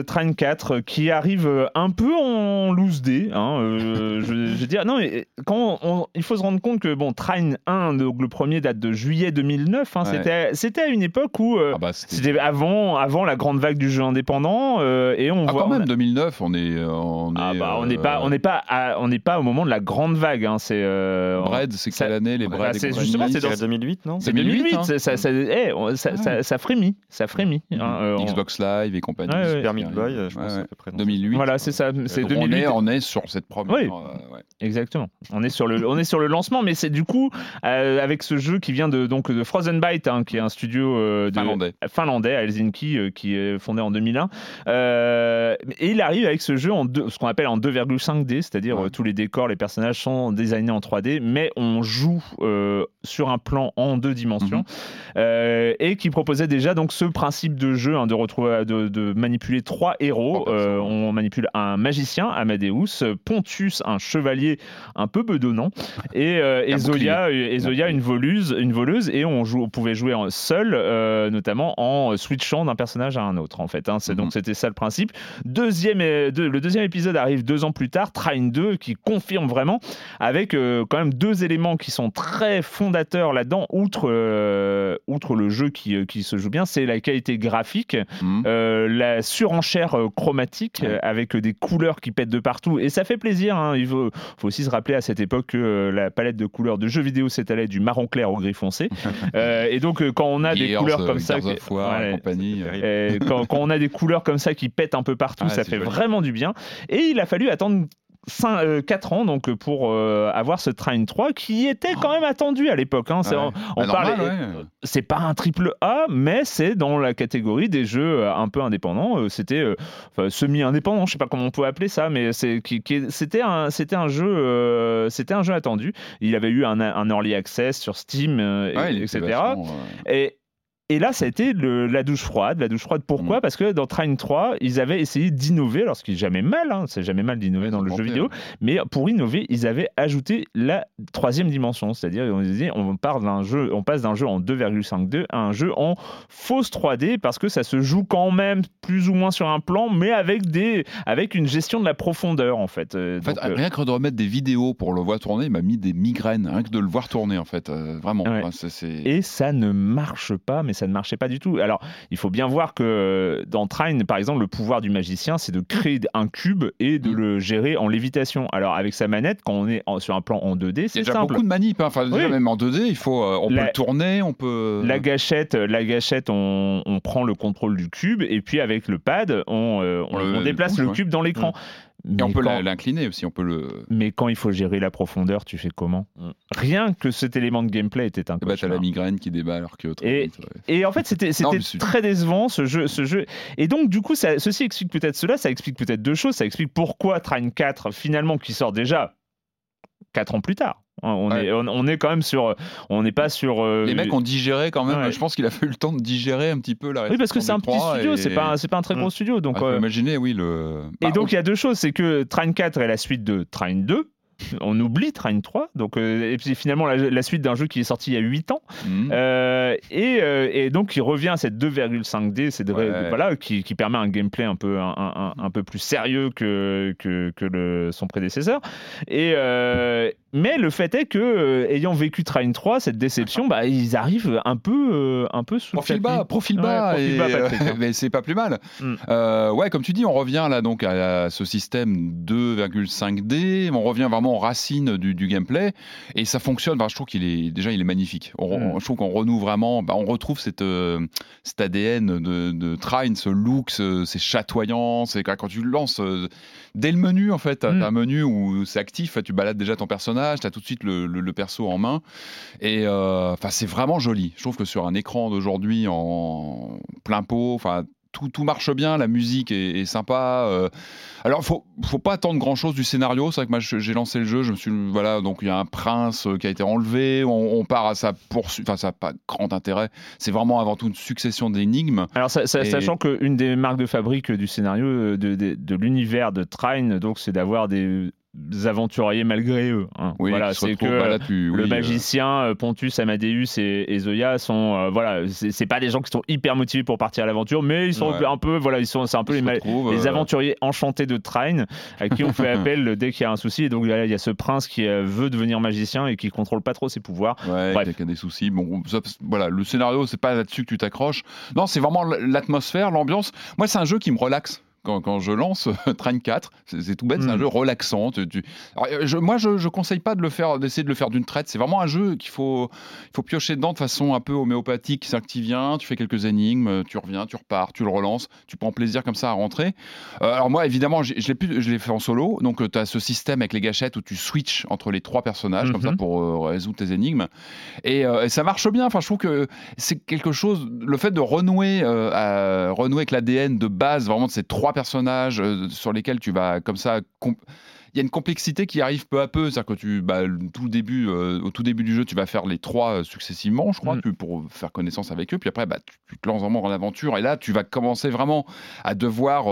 Trine 4 qui arrive un peu en loose day, je veux dire. Non, mais quand il faut se rendre compte que Trine 1, donc le premier, date de juillet 2009. C'était à une époque où c'était avant la grande vague du jeu indépendant, et on voit quand même 2009. On n'est pas au moment de la grande vague. C'est Braid, c'est quelle année les Braid? Justement, c'est 2008, non? C'est 2008. Ça frémit. Xbox Xbox Live et compagnie. Ouais, Super Meat Boy, je pense à peu près. 2008. Voilà, c'est ça. C'est 2008. On est sur cette première. Oui, exactement. On est sur le lancement, mais c'est du coup avec ce jeu qui vient de Frozen Byte, hein, qui est un studio finlandais à Helsinki, qui est fondé en 2001. Et il arrive avec ce jeu ce qu'on appelle en 2,5D, c'est-à-dire tous les décors, les personnages sont designés en 3D, mais on joue sur un plan en deux dimensions, et qui proposait déjà donc ce principe de jeu, hein, de manipuler trois héros. On manipule un magicien, Amadeus, Pontus, un chevalier un peu bedonnant, et Zoya, une voleuse, et on pouvait jouer seul, notamment en switchant d'un personnage à un autre, en fait, hein. Donc c'était ça le principe. Le deuxième épisode arrive 2 ans plus tard, Trine 2, qui confirme vraiment, avec quand même 2 éléments qui sont très fondateurs là-dedans, outre le jeu qui se joue bien, c'est la qualité graphique, la surenchère chromatique, avec des couleurs qui pètent de partout, et ça fait plaisir, hein. Il faut aussi se rappeler à cette époque que la palette de couleurs de jeux vidéo s'étalait du marron clair au gris foncé, et donc quand on a des couleurs comme ça, quand on a des couleurs comme ça qui pètent un peu partout, ça fait vraiment du bien. Et il a fallu attendre 4 ans donc pour avoir ce Train 3 qui était quand même attendu à l'époque, hein. C'est pas un triple A, mais c'est dans la catégorie des jeux un peu indépendants, c'était semi-indépendant, je sais pas comment on peut appeler ça, mais c'était un jeu attendu. Il avait eu un early access sur Steam, etc. Et là, ça a été la douche froide. La douche froide, pourquoi ? Parce que dans Train 3, ils avaient essayé d'innover, alors ce qui est jamais mal, hein, c'est jamais mal d'innover dans le jeu vidéo, mais pour innover, ils avaient ajouté la 3e dimension, c'est-à-dire on passe d'un jeu en 2,5D à un jeu en fausse 3D, parce que ça se joue quand même plus ou moins sur un plan, mais avec une gestion de la profondeur, en fait. Rien que de remettre des vidéos pour le voir tourner, il m'a mis des migraines, rien que de le voir tourner, en fait, vraiment. Ouais. Et ça ne marche pas, mais ça ne marchait pas du tout. Alors, il faut bien voir que dans Trine, par exemple, le pouvoir du magicien, c'est de créer un cube et de le gérer en lévitation. Alors, avec sa manette, quand on est sur un plan en 2D, c'est simple. Il y a déjà beaucoup de manips, hein. Même en 2D, on peut le tourner, on peut... La gâchette, on prend le contrôle du cube, et puis avec le pad, on déplace le cube dans l'écran. Mais on peut l'incliner aussi, Mais quand il faut gérer la profondeur, tu fais comment ? Rien que cet élément de gameplay était un cauchemar. T'as la migraine qui débat alors que... Et en fait, c'était très décevant, ce jeu. Et donc, du coup, ceci explique peut-être cela, ça explique peut-être 2 choses. Ça explique pourquoi Train 4, finalement, qui sort déjà 4 ans plus tard. On est quand même sur... On n'est pas sur... Les mecs ont digéré quand même. Ouais. Je pense qu'il a fallu le temps de digérer un petit peu la... Oui, parce que c'est un petit studio, c'est pas un très gros studio. Donc, imaginez, Et donc, il y a 2 choses. C'est que Train 4 est la suite de Train 2. On oublie Train 3, donc, et puis finalement la suite d'un jeu qui est sorti il y a 8 ans, et donc il revient à cette 2,5D, qui permet un gameplay un peu plus sérieux que son prédécesseur, mais le fait est que, ayant vécu Train 3, cette déception, ils arrivent un peu sous profil bas, Patrick, hein. Mais c'est pas plus mal. Comme tu dis, on revient là donc à ce système 2,5D, on revient vraiment aux racines du gameplay, et ça fonctionne. Je trouve qu'il est magnifique. Je trouve qu'on renoue vraiment, on retrouve cet ADN de Trine, ce look, c'est chatoyant, c'est quand tu lances dès le menu, en fait, t'as un menu où c'est actif, tu balades déjà ton personnage, t'as tout de suite le perso en main, et c'est vraiment joli. Je trouve que sur un écran d'aujourd'hui en plein pot, tout marche bien, la musique est sympa. Alors, faut pas attendre grand-chose du scénario. C'est vrai que moi, j'ai lancé le jeu, donc il y a un prince qui a été enlevé, on part à sa poursuite, ça n'a pas grand intérêt. C'est vraiment avant tout une succession d'énigmes. Alors, sachant qu'une des marques de fabrique du scénario, de l'univers de Trine, donc, c'est d'avoir des aventuriers malgré eux, hein. C'est que le magicien, Pontus, Amadeus et Zoya sont c'est pas des gens qui sont hyper motivés pour partir à l'aventure, mais ils sont un peu les aventuriers enchantés de Trine, à qui on fait appel dès qu'il y a un souci. Et donc il y a ce prince qui veut devenir magicien et qui contrôle pas trop ses pouvoirs. Il y a des soucis. Le scénario, c'est pas là-dessus que tu t'accroches. Non, c'est vraiment l'atmosphère, l'ambiance. Moi, c'est un jeu qui me relaxe. quand je lance Trine 4, c'est tout bête, c'est un jeu relaxant. Alors, je conseille pas de le faire, d'essayer de le faire d'une traite. C'est vraiment un jeu qu'il faut piocher dedans de façon un peu homéopathique. C'est-à-dire que tu viens, tu fais quelques énigmes, tu reviens, tu repars, tu le relances, tu prends plaisir comme ça à rentrer. Alors moi, évidemment, je l'ai fait en solo. Donc, tu as ce système avec les gâchettes où tu switches entre les trois personnages comme ça pour résoudre tes énigmes. Et ça marche bien. Enfin, je trouve que c'est quelque chose... Le fait de renouer avec l'ADN de base, vraiment de ces trois personnages sur lesquels tu vas comme ça... Il y a une complexité qui arrive peu à peu, c'est-à-dire que au tout début du jeu, tu vas faire les trois successivement, je crois, pour faire connaissance avec eux, puis après, tu te lances vraiment dans l'aventure, et là, tu vas commencer vraiment à devoir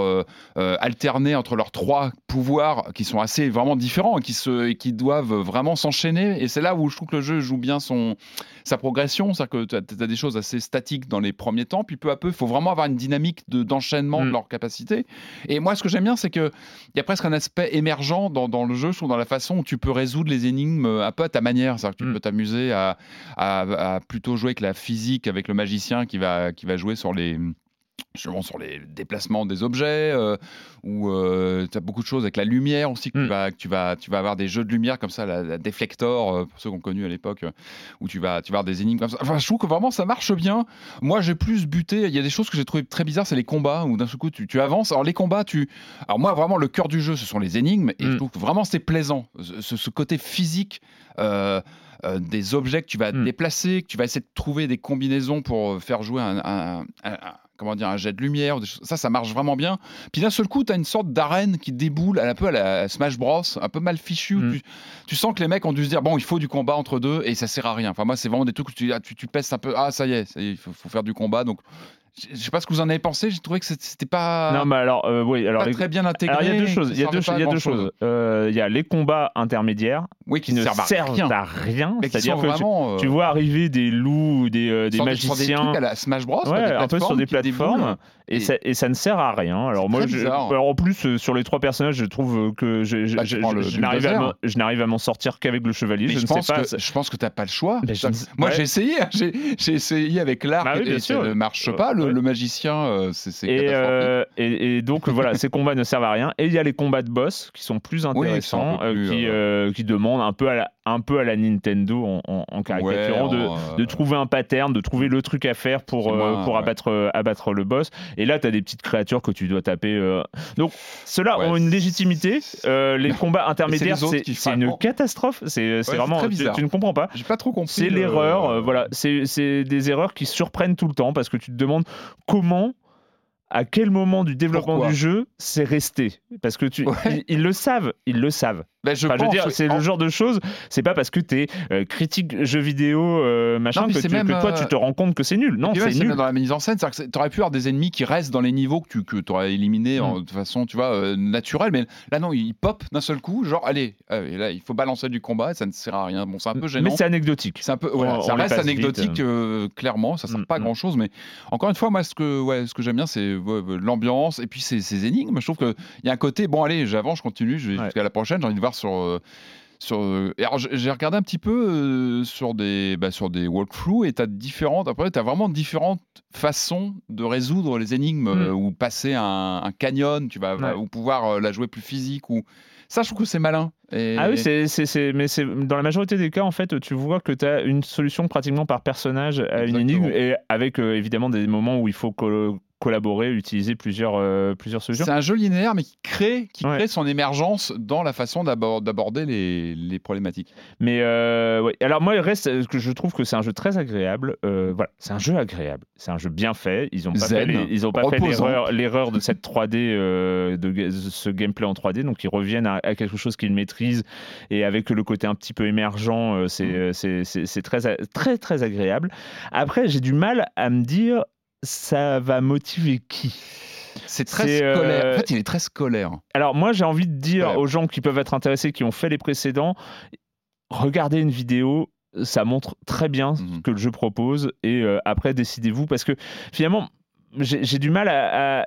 alterner entre leurs trois pouvoirs qui sont assez vraiment différents, et qui doivent vraiment s'enchaîner, et c'est là où je trouve que le jeu joue bien sa progression, c'est-à-dire que tu as des choses assez statiques dans les premiers temps, puis peu à peu, il faut vraiment avoir une dynamique d'enchaînement de leurs capacités, et moi, ce que j'aime bien, c'est qu'il y a presque un aspect émergent dans le jeu, je trouve, dans la façon où tu peux résoudre les énigmes un peu à ta manière. C'est-à-dire que tu peux t'amuser à plutôt jouer avec la physique, avec le magicien qui va jouer sur les déplacements des objets, ou tu as beaucoup de choses avec la lumière aussi, que tu vas avoir des jeux de lumière comme ça, la Deflector, pour ceux qu'on connue à l'époque, où tu vas avoir des énigmes comme ça. Enfin, je trouve que vraiment ça marche bien. Moi, j'ai plus buté, il y a des choses que j'ai trouvé très bizarres, c'est les combats, où d'un seul coup tu avances. Alors les combats, alors moi vraiment le cœur du jeu, ce sont les énigmes, et je trouve que vraiment c'est plaisant, ce côté physique, des objets que tu vas déplacer, que tu vas essayer de trouver des combinaisons pour faire jouer un jet de lumière, ça marche vraiment bien. Puis d'un seul coup, tu as une sorte d'arène qui déboule un peu à la Smash Bros, un peu mal fichue. Tu sens que les mecs ont dû se dire, bon, il faut du combat entre deux et ça sert à rien. Enfin, moi, c'est vraiment des trucs où tu pèses un peu, ça y est, il faut faire du combat. Donc, je sais pas ce que vous en avez pensé, j'ai trouvé que c'était pas. Non, mais alors, pas très bien intégré. Il y a deux choses. Il y a deux choses. Il y a les combats intermédiaires, qui ne servent à rien. C'est-à-dire que tu vois arriver des loups, des magiciens. Des trucs à la Smash Bros, un peu sur des plateformes, et ça ne sert à rien. Alors moi, en plus, sur les trois personnages, je trouve que je n'arrive à m'en sortir qu'avec le chevalier. Je ne sais pas. Je pense que t'as pas le choix. Moi, j'ai essayé. J'ai essayé avec l'arc et ça ne marche pas. Le magicien, c'est et donc voilà, ces combats ne servent à rien. Et il y a les combats de boss qui sont plus intéressants, qui demandent un peu à la Nintendo en caricaturant, de trouver un pattern, de trouver le truc à faire pour abattre le boss. Et là, tu as des petites créatures que tu dois taper. Donc ceux-là ont une légitimité. Les combats intermédiaires, c'est une catastrophe. C'est vraiment très bizarre. Tu ne comprends pas. J'ai pas trop compris. C'est l'erreur. Voilà, c'est des erreurs qui surprennent tout le temps parce que tu te demandes comment. À quel moment du développement du jeu c'est resté ? Parce que ils le savent, Ben je veux dire, c'est le genre de choses, c'est pas parce que t'es critique jeu vidéo, que toi tu te rends compte que c'est nul. Non, c'est nul. Dans la mise en scène, c'est-à-dire que t'aurais pu avoir des ennemis qui restent dans les niveaux que t'aurais éliminés de façon, naturelle, mais là non, ils pop d'un seul coup, genre allez, là il faut balancer du combat, et ça ne sert à rien. Bon, c'est un peu gênant. Mais c'est anecdotique. C'est un peu, ça reste anecdotique, clairement, ça sert pas à grand chose, mais encore une fois, moi ce que j'aime bien, c'est l'ambiance et puis ces énigmes. Je trouve que il y a un côté bon, allez, j'avance, je continue, je vais jusqu'à la prochaine, j'ai envie de voir alors j'ai regardé un petit peu sur des walkthroughs, et t'as vraiment différentes façons de résoudre les énigmes, ou passer un canyon, ou pouvoir la jouer plus physique, ou ça, je trouve que c'est malin. Mais c'est dans la majorité des cas, en fait, tu vois que tu as une solution pratiquement par personnage à une énigme, et avec évidemment des moments où il faut collaborer, utiliser plusieurs solutions. C'est un jeu linéaire, mais qui crée son émergence dans la façon d'aborder les problématiques. Mais alors moi, je trouve que c'est un jeu très agréable. Voilà, c'est un jeu agréable, c'est un jeu bien fait. Ils n'ont pas fait l'erreur de cette 3D, de ce gameplay en 3D. Donc ils reviennent à quelque chose qu'ils maîtrisent, et avec le côté un petit peu émergent, c'est très très très agréable. Après, j'ai du mal à me dire. Ça va motiver qui ? C'est très scolaire. En fait, il est très scolaire. Alors, moi, j'ai envie de dire aux gens qui peuvent être intéressés, qui ont fait les précédents, regardez une vidéo, ça montre très bien ce que le jeu propose, et après, décidez-vous, parce que finalement, j'ai du mal à...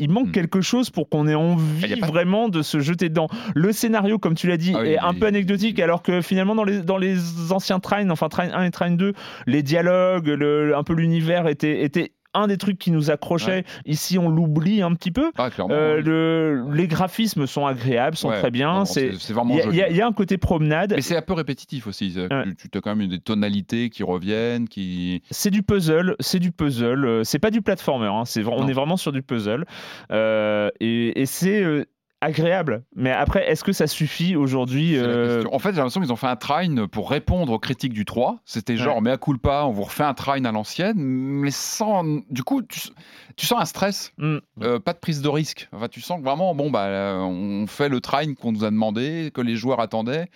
Il manque quelque chose pour qu'on ait envie vraiment de se jeter dedans. Le scénario, comme tu l'as dit, est un peu anecdotique, alors que finalement, dans les anciens Trine, enfin Trine 1 et Trine 2, les dialogues, un peu l'univers était un des trucs qui nous accrochait. Ouais. Ici, on l'oublie un petit peu. Ah, les graphismes sont agréables, sont très bien. C'est vraiment joli. Il y a un côté promenade. Mais c'est un peu répétitif aussi. Tu as quand même des tonalités qui reviennent. C'est du puzzle. C'est pas du platformer. Hein. On est vraiment sur du puzzle. Et c'est... agréable, mais après est-ce que ça suffit aujourd'hui En fait j'ai l'impression qu'ils ont fait un Trine pour répondre aux critiques du 3, c'était genre mea culpa, on vous refait un Trine à l'ancienne, mais sans, du coup tu sens un stress, pas de prise de risque, enfin, tu sens que vraiment on fait le Trine qu'on nous a demandé, que les joueurs attendaient,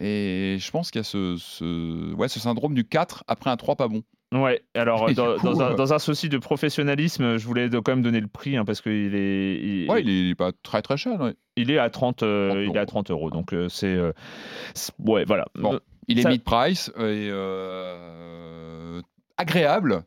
et je pense qu'il y a ce syndrome du 4 après un 3 pas bon. Ouais, alors dans un souci de professionnalisme, je voulais quand même donner le prix, hein, parce qu'il est... il est pas très très cher. Ouais. Il est à 30 euros, donc c'est... Ouais, voilà. Bon, il est mid-price et agréable,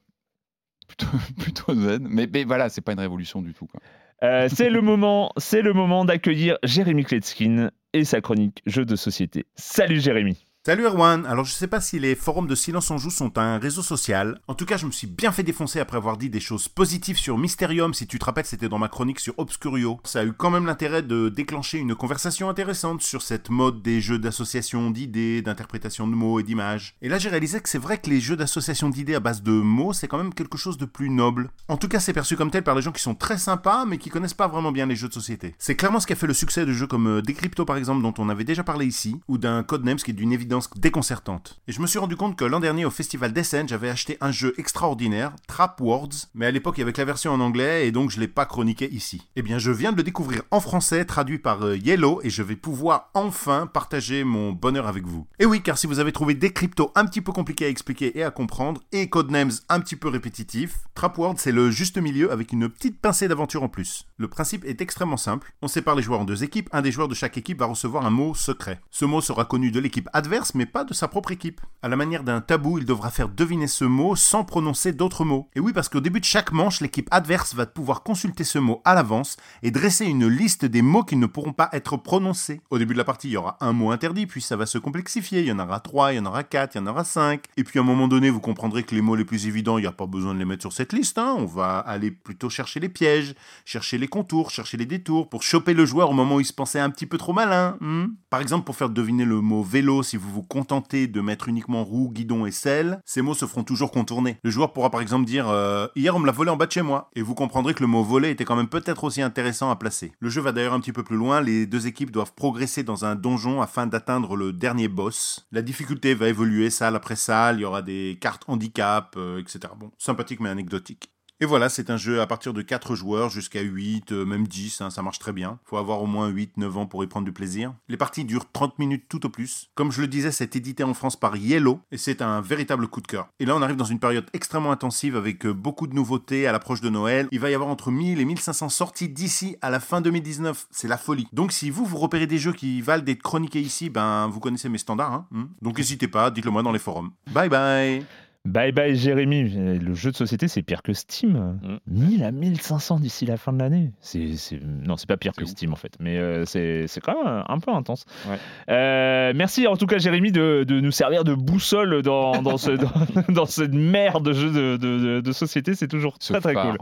plutôt zen, mais voilà, c'est pas une révolution du tout, quoi. C'est le moment d'accueillir Jérémy Kletzkin et sa chronique Jeux de société. Salut Jérémy! Salut Erwan, alors je sais pas si les forums de Silence on Joue sont un réseau social, en tout cas je me suis bien fait défoncer après avoir dit des choses positives sur Mysterium, si tu te rappelles c'était dans ma chronique sur Obscurio, ça a eu quand même l'intérêt de déclencher une conversation intéressante sur cette mode des jeux d'association d'idées, d'interprétation de mots et d'images, et là j'ai réalisé que c'est vrai que les jeux d'association d'idées à base de mots c'est quand même quelque chose de plus noble, en tout cas c'est perçu comme tel par des gens qui sont très sympas mais qui connaissent pas vraiment bien les jeux de société, c'est clairement ce qui a fait le succès de jeux comme Decrypto par exemple dont on avait déjà parlé ici, ou d'un Codenames qui est d'une évidence déconcertante. Et je me suis rendu compte que l'an dernier au festival d'Essen, j'avais acheté un jeu extraordinaire, Trapwords, mais à l'époque il y avait que la version en anglais et donc je l'ai pas chroniqué ici. Eh bien je viens de le découvrir en français, traduit par Yellow, et je vais pouvoir enfin partager mon bonheur avec vous. Et oui, car si vous avez trouvé Decrypto un petit peu compliqué à expliquer et à comprendre, et Codenames un petit peu répétitif, Trapwords c'est le juste milieu avec une petite pincée d'aventure en plus. Le principe est extrêmement simple, on sépare les joueurs en deux équipes, un des joueurs de chaque équipe va recevoir un mot secret. Ce mot sera connu de l'équipe adverse, mais pas de sa propre équipe. À la manière d'un tabou, il devra faire deviner ce mot sans prononcer d'autres mots. Et oui, parce qu'au début de chaque manche, l'équipe adverse va pouvoir consulter ce mot à l'avance et dresser une liste des mots qui ne pourront pas être prononcés. Au début de la partie, il y aura un mot interdit, puis ça va se complexifier. Il y en aura 3, il y en aura 4, il y en aura 5. Et puis à un moment donné, vous comprendrez que les mots les plus évidents, il n'y a pas besoin de les mettre sur cette liste. Hein. On va aller plutôt chercher les pièges, chercher les contours, chercher les détours, pour choper le joueur au moment où il se pensait un petit peu trop malin. Par exemple, pour faire deviner le mot vélo, si vous vous contentez de mettre uniquement roue, guidon et selle, ces mots se feront toujours contourner. Le joueur pourra par exemple dire « Hier on me l'a volé en bas de chez moi » et vous comprendrez que le mot « voler » était quand même peut-être aussi intéressant à placer. Le jeu va d'ailleurs un petit peu plus loin, les deux équipes doivent progresser dans un donjon afin d'atteindre le dernier boss. La difficulté va évoluer salle après salle, il y aura des cartes handicap, etc. Bon, sympathique mais anecdotique. Et voilà, c'est un jeu à partir de 4 joueurs jusqu'à 8, même 10, hein, ça marche très bien. Faut avoir au moins 8-9 ans pour y prendre du plaisir. Les parties durent 30 minutes tout au plus. Comme je le disais, c'est édité en France par Yellow, et c'est un véritable coup de cœur. Et là, on arrive dans une période extrêmement intensive avec beaucoup de nouveautés à l'approche de Noël. Il va y avoir entre 1000 et 1500 sorties d'ici à la fin 2019. C'est la folie. Donc si vous repérez des jeux qui valent d'être chroniqués ici, vous connaissez mes standards, hein. Donc n'hésitez pas, dites-le moi dans les forums. Bye bye! Bye bye Jérémy, le jeu de société c'est pire que Steam, 1000 à 1500 d'ici la fin de l'année, non c'est pas pire que Steam en fait, mais c'est quand même un peu intense. Ouais. Merci en tout cas Jérémy de nous servir de boussole dans cette mer de jeux de société, c'est toujours très très cool.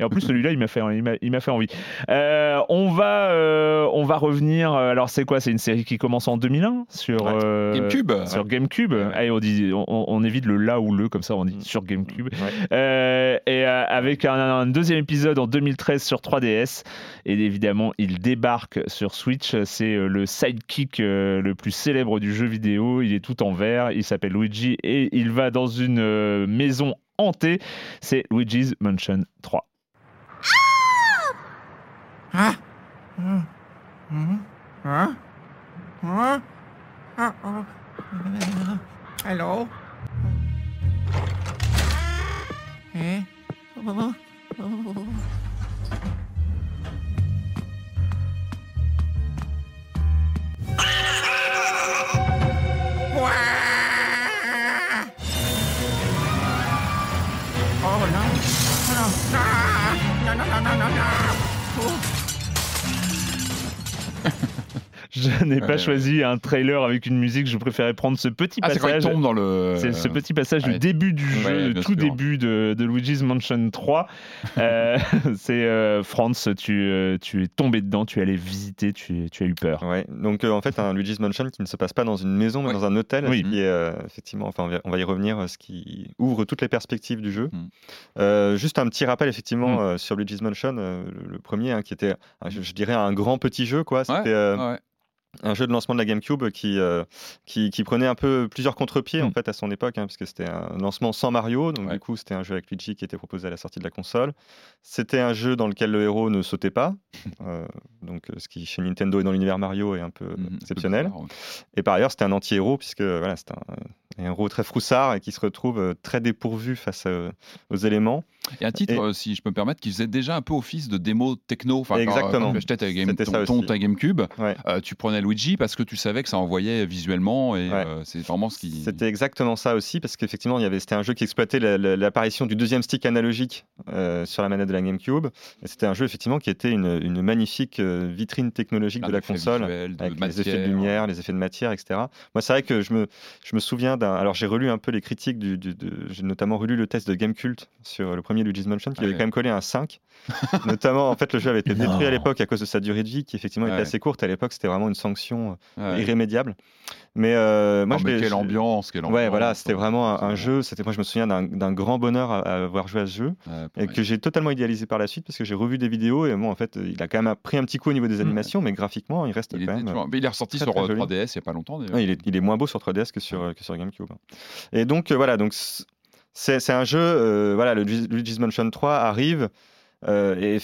Et en plus celui-là il m'a fait envie. On va revenir, alors c'est quoi, c'est une série qui commence en 2001 GameCube. Sur GameCube, allez, on évite le là ou comme ça on dit sur GameCube, avec un deuxième épisode en 2013 sur 3DS, et évidemment il débarque sur Switch, c'est le sidekick le plus célèbre du jeu vidéo, il est tout en vert, il s'appelle Luigi et il va dans une maison hantée, c'est Luigi's Mansion 3. Hello. Je n'ai pas choisi un trailer avec une musique, je préférais prendre ce petit passage. C'est quand il tombe dans le... C'est ce petit passage du début du jeu, tout début de Luigi's Mansion 3. Franz, tu es tombé dedans, tu es allé visiter, tu as eu peur. Ouais. Donc en fait, un Luigi's Mansion qui ne se passe pas dans une maison, mais dans un hôtel. Oui. Qui est, effectivement, enfin, on va y revenir, ce qui ouvre toutes les perspectives du jeu. Juste un petit rappel, effectivement, sur Luigi's Mansion, le premier, qui était, je dirais, un grand petit jeu, quoi. C'était... un jeu de lancement de la GameCube qui prenait un peu plusieurs contre-pieds en fait à son époque, parce que c'était un lancement sans Mario, donc du coup c'était un jeu avec Luigi qui était proposé à la sortie de la console. C'était un jeu dans lequel le héros ne sautait pas, donc ce qui chez Nintendo et dans l'univers Mario est un peu exceptionnel. Et par ailleurs c'était un anti-héros puisque voilà, c'était un héros très froussard et qui se retrouve très dépourvu face aux éléments. Et un titre, si je peux me permettre, qui faisait déjà un peu office de démo techno. Enfin, exactement. Quand tu achetais ta GameCube, tu prenais Luigi parce que tu savais que ça envoyait visuellement et c'est vraiment ce qui... C'était exactement ça aussi parce qu'effectivement, c'était un jeu qui exploitait l'apparition du deuxième stick analogique sur la manette de la GameCube. Et c'était un jeu effectivement qui était une magnifique vitrine technologique de la console, visuel, avec les effets de lumière, les effets de matière, etc. Moi, c'est vrai que je me souviens d'un... Alors, j'ai relu un peu les critiques j'ai notamment relu le test de Gamekult sur le premier Luigi's Mansion qui avait quand même collé un 5 notamment en fait le jeu avait été détruit à l'époque à cause de sa durée de vie qui effectivement était assez courte à l'époque, c'était vraiment une sanction irrémédiable mais moi quelle ambiance voilà, c'était vraiment un jeu, c'était, moi je me souviens d'un grand bonheur à avoir joué à ce jeu et que j'ai totalement idéalisé par la suite parce que j'ai revu des vidéos et bon en fait il a quand même pris un petit coup au niveau des animations mais graphiquement il reste quand même il est ressorti sur 3DS il n'y a pas longtemps d'ailleurs. Il est moins beau sur 3DS que sur GameCube et donc voilà, donc c'est un jeu, le Luigi's Mansion 3 arrive et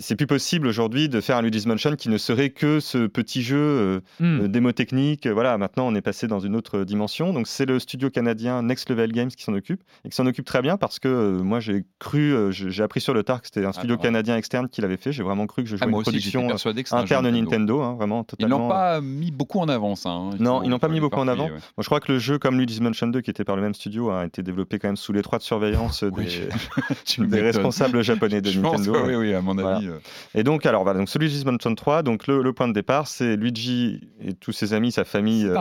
c'est plus possible aujourd'hui de faire un Luigi's Mansion qui ne serait que ce petit jeu démo technique. Voilà, maintenant on est passé dans une autre dimension. Donc c'est le studio canadien Next Level Games qui s'en occupe et qui s'en occupe très bien parce que moi j'ai cru, j'ai appris sur le tard que c'était un studio canadien externe qui l'avait fait. J'ai vraiment cru que je jouais une production interne de Nintendo. Vraiment totalement. Ils l'ont pas mis beaucoup en avance. Non, ils l'ont pas mis beaucoup en avant. Ouais. Moi, je crois que le jeu comme Luigi's Mansion 2 qui était par le même studio a été développé quand même sous l'étroite surveillance des responsables japonais de Nintendo. Oui, à mon avis. Voilà. Et donc, ce Luigi's Mansion 3, donc le point de départ, c'est Luigi et tous ses amis, sa famille. C'est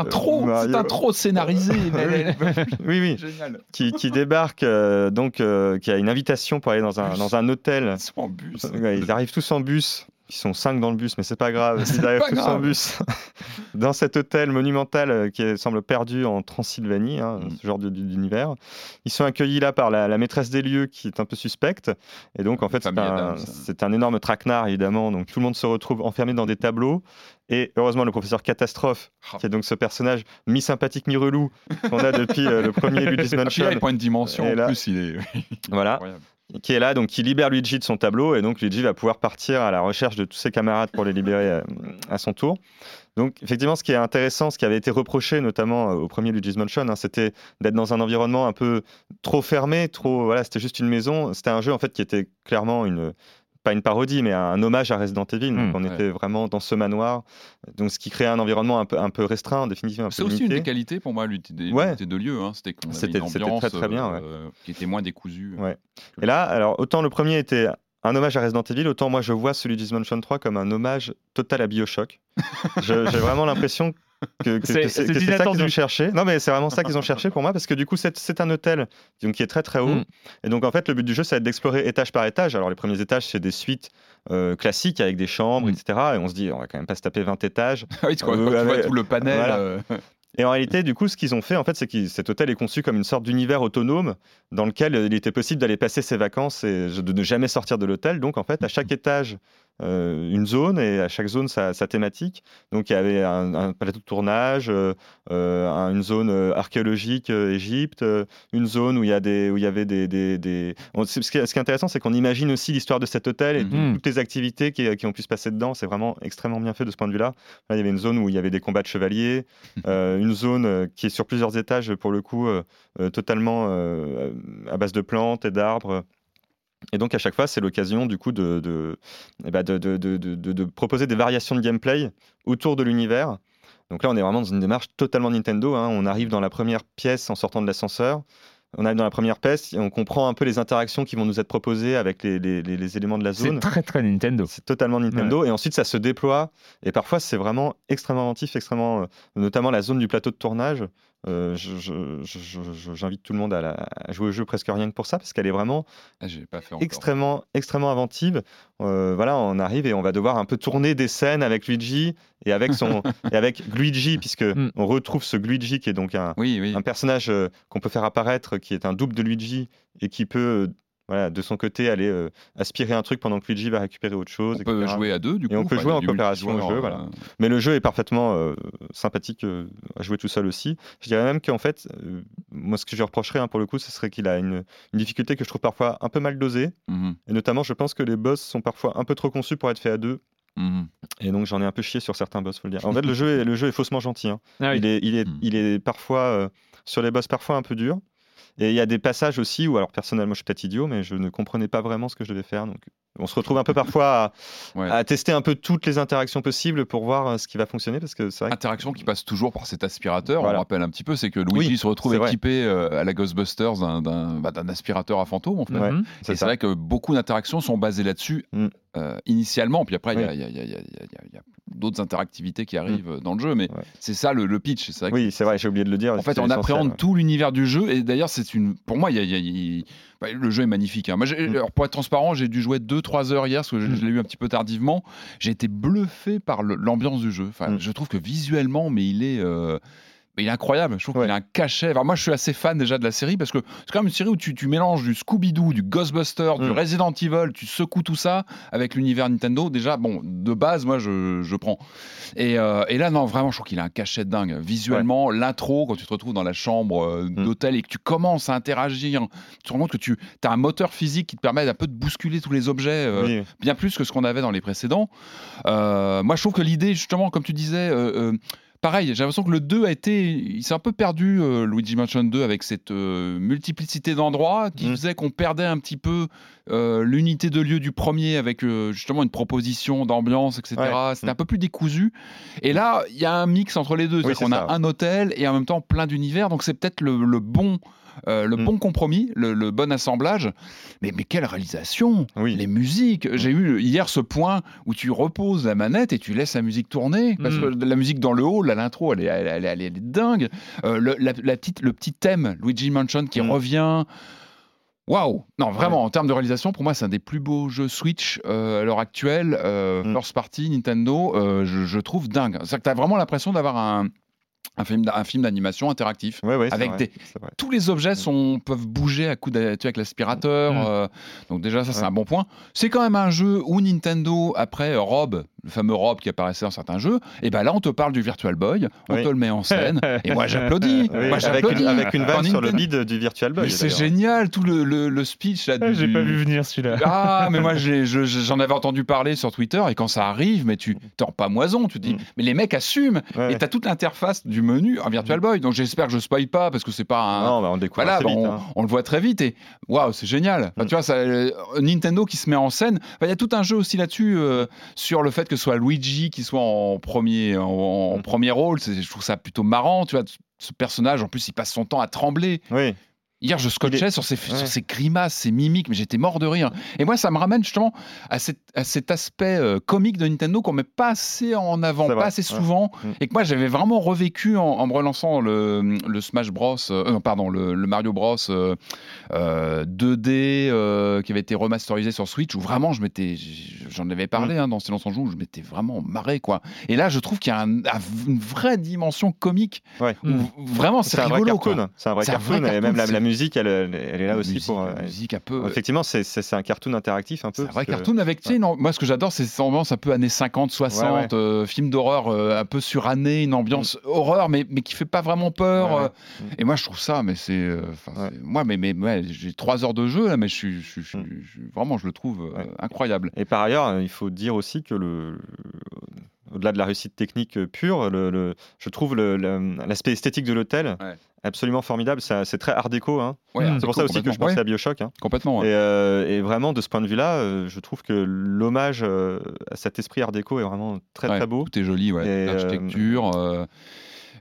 un trop scénarisé. Oui. Génial. Qui débarque, qui a une invitation pour aller dans un hôtel. Ils sont en bus. Ils arrivent tous en bus. Ils sont 5 dans le bus, mais c'est pas grave. Ils arrivent tous en bus dans cet hôtel monumental qui semble perdu en Transylvanie, ce genre d'univers. Ils sont accueillis là par la maîtresse des lieux qui est un peu suspecte. Et donc, en fait, c'est un énorme traquenard, évidemment. Donc, tout le monde se retrouve enfermé dans des tableaux. Et heureusement, le professeur Catastrophe, qui est donc ce personnage mi-sympathique, mi-relou qu'on a depuis le premier Luigi's Mansion. Il a un point de dimension. Et en plus, il est... Voilà. Qui est là, donc qui libère Luigi de son tableau et donc Luigi va pouvoir partir à la recherche de tous ses camarades pour les libérer à son tour. Donc effectivement, ce qui est intéressant, ce qui avait été reproché notamment au premier Luigi's Mansion, c'était d'être dans un environnement un peu trop fermé, c'était juste une maison. C'était un jeu en fait qui était clairement pas une parodie, mais un hommage à Resident Evil. Donc on était vraiment dans ce manoir, donc ce qui créait un environnement un peu restreint, en définitive un peu limité. C'est aussi une des qualités pour moi, l'unité de lieu. C'était qu'on avait une ambiance très bien, qui était moins décousue. Et là, alors autant le premier était un hommage à Resident Evil, autant moi je vois ce Luigi's Mansion 3 comme un hommage total à BioShock. J'ai vraiment l'impression que c'est ça qu'ils ont cherché. Non, mais c'est vraiment ça qu'ils ont cherché pour moi, parce que du coup, c'est un hôtel donc, qui est très très haut. Et donc, en fait, le but du jeu, ça va être d'explorer étage par étage. Alors, les premiers étages, c'est des suites classiques avec des chambres, etc. Et on se dit, on va quand même pas se taper 20 étages. Tout le panel. Voilà. Et en réalité, du coup, ce qu'ils ont fait, en fait, c'est que cet hôtel est conçu comme une sorte d'univers autonome dans lequel il était possible d'aller passer ses vacances et de ne jamais sortir de l'hôtel. Donc, en fait, à chaque étage, une zone, et à chaque zone sa thématique. Donc il y avait un plateau de tournage, une zone archéologique, Égypte, une zone où il y avait des... Ce qui est intéressant, c'est qu'on imagine aussi l'histoire de cet hôtel et toutes les activités qui ont pu se passer dedans. C'est vraiment extrêmement bien fait de ce point de vue-là. Là, il y avait une zone où il y avait des combats de chevaliers, une zone qui est sur plusieurs étages, pour le coup, totalement à base de plantes et d'arbres. Et donc à chaque fois, c'est l'occasion du coup de proposer des variations de gameplay autour de l'univers. Donc là, on est vraiment dans une démarche totalement Nintendo. On arrive dans la première pièce en sortant de l'ascenseur. On arrive dans la première PES, on comprend un peu les interactions qui vont nous être proposées avec les éléments de la zone. C'est très très Nintendo. C'est totalement Nintendo, ouais. Et ensuite ça se déploie, et parfois c'est vraiment extrêmement inventif, extrêmement, notamment la zone du plateau de tournage. J'invite tout le monde à jouer au jeu presque rien que pour ça, parce qu'elle est vraiment extrêmement inventive. Voilà, on arrive et on va devoir un peu tourner des scènes avec Luigi et avec son et avec Luigi, puisque on retrouve ce Luigi qui est donc un personnage qu'on peut faire apparaître, qui est un double de Luigi et qui peut de son côté aller aspirer un truc pendant que Luigi va récupérer autre chose. On peut jouer à deux, du coup. Et on peut jouer en coopération au jeu, voilà. Mais le jeu est parfaitement sympathique à jouer tout seul aussi. Je dirais même qu'en fait, moi ce que je reprocherais pour le coup, ce serait qu'il a une difficulté que je trouve parfois un peu mal dosée. Mm-hmm. Et notamment, je pense que les boss sont parfois un peu trop conçus pour être faits à deux. Mmh. Et donc j'en ai un peu chié sur certains boss, faut le dire. En fait, le jeu est faussement gentil, hein. Ah oui. Il est parfois sur les boss parfois un peu dur. Et il y a des passages aussi où, alors personnellement, je suis peut-être idiot, mais je ne comprenais pas vraiment ce que je devais faire. Donc, on se retrouve un peu parfois à tester un peu toutes les interactions possibles pour voir ce qui va fonctionner, parce que c'est vrai. Interaction qui passe toujours par cet aspirateur. Voilà. On rappelle un petit peu, c'est que Luigi se retrouve équipé à la Ghostbusters d'un aspirateur à fantômes. En fait. Ouais, c'est vrai que beaucoup d'interactions sont basées là-dessus initialement. Puis après, il y a d'autres interactivités qui arrivent dans le jeu, mais c'est ça le pitch. C'est vrai que c'est vrai, j'ai oublié de le dire. En fait, on appréhende tout l'univers du jeu, et d'ailleurs, pour moi, le jeu est magnifique. Hein. Moi, alors, pour être transparent, j'ai dû jouer 2-3 heures hier, parce que je l'ai eu un petit peu tardivement. J'ai été bluffé par l'ambiance du jeu. Enfin, je trouve que visuellement, mais il est incroyable. Je trouve qu'il a un cachet. Enfin, moi, je suis assez fan déjà de la série, parce que c'est quand même une série où tu mélanges du Scooby-Doo, du Ghostbusters, du Resident Evil, tu secoues tout ça avec l'univers Nintendo. Déjà, bon, de base, moi, je prends. Et là, non, vraiment, je trouve qu'il a un cachet de dingue. Visuellement, l'intro, quand tu te retrouves dans la chambre d'hôtel et que tu commences à interagir, tu te rends compte que tu as un moteur physique qui te permet un peu de bousculer tous les objets, bien plus que ce qu'on avait dans les précédents. Moi, je trouve que l'idée, justement, comme tu disais... pareil, j'ai l'impression que le 2 il s'est un peu perdu, Luigi Mansion 2, avec cette multiplicité d'endroits qui faisait qu'on perdait un petit peu l'unité de lieu du premier, avec justement une proposition d'ambiance, etc. Ouais. C'était un peu plus décousu. Et là, il y a un mix entre les deux. Oui, on a un hôtel et en même temps plein d'univers, donc c'est peut-être le bon compromis, le bon assemblage, mais quelle réalisation, les musiques. J'ai eu hier ce point où tu reposes la manette et tu laisses la musique tourner, parce que la musique dans le hall, l'intro, elle est dingue. Le petit thème Luigi Mansion qui revient. Waouh! Non, vraiment, en termes de réalisation, pour moi, c'est un des plus beaux jeux Switch à l'heure actuelle, first party, Nintendo, je trouve dingue. C'est-à-dire que t'as vraiment l'impression d'avoir un film d'animation interactif, avec tous les objets peuvent bouger à coup avec l'aspirateur, donc déjà ça c'est un bon point. C'est quand même un jeu où Nintendo, après Rob, le fameux Rob qui apparaissait dans certains jeux, et ben là on te parle du Virtual Boy, on te le met en scène, et moi j'applaudis, avec une vanne sur le bide du Virtual Boy. Mais c'est génial, tout le speech là. J'ai pas vu venir celui-là. Ah mais moi j'en avais entendu parler sur Twitter, et quand ça arrive, mais tu t'es en pamoison, tu te dis mais les mecs assument, et t'as toute l'interface du menu en Virtual Boy, donc j'espère que je spoil pas, parce que c'est pas un... Non, bah on découvre assez vite, on le voit très vite, et waouh, c'est génial. Enfin, tu vois, Nintendo qui se met en scène. Enfin, y a tout un jeu aussi là-dessus, sur le fait que ce soit Luigi qui soit en premier rôle. Je trouve ça plutôt marrant, tu vois, ce personnage, en plus il passe son temps à trembler. Oui. Hier, je scotchais sur ses grimaces, ses mimiques, mais j'étais mort de rire. Et moi, ça me ramène justement à cet aspect comique de Nintendo qu'on ne met pas assez en avant, pas assez souvent. Ouais. Et que moi, j'avais vraiment revécu en me relançant le Smash Bros. Le Mario Bros. 2D qui avait été remasterisé sur Switch, où vraiment, j'en avais parlé dans Silence en Joue, où je m'étais vraiment marré, quoi. Et là, je trouve qu'il y a une vraie dimension comique. Ouais. Vraiment, c'est rigolo. C'est un vrai cartoon. Et même la musique, elle est là aussi pour... La musique un peu... Effectivement, c'est un cartoon interactif un peu. C'est un vrai cartoon avec... Moi, ce que j'adore, c'est cette ambiance un peu années 50, 60, film d'horreur un peu suranné, une ambiance horreur, mais qui ne fait pas vraiment peur. Et moi, je trouve ça, mais c'est... Moi, j'ai 3 heures de jeu, là, mais vraiment, je le trouve incroyable. Et par ailleurs, il faut dire aussi que au-delà de la réussite technique pure, je trouve l'aspect esthétique de l'hôtel absolument formidable. C'est très art déco, hein. C'est pour ça aussi que je pensais à BioShock, hein. Complètement. Et vraiment, de ce point de vue-là, je trouve que l'hommage à cet esprit art déco est vraiment très très beau. Tout est joli, l'architecture...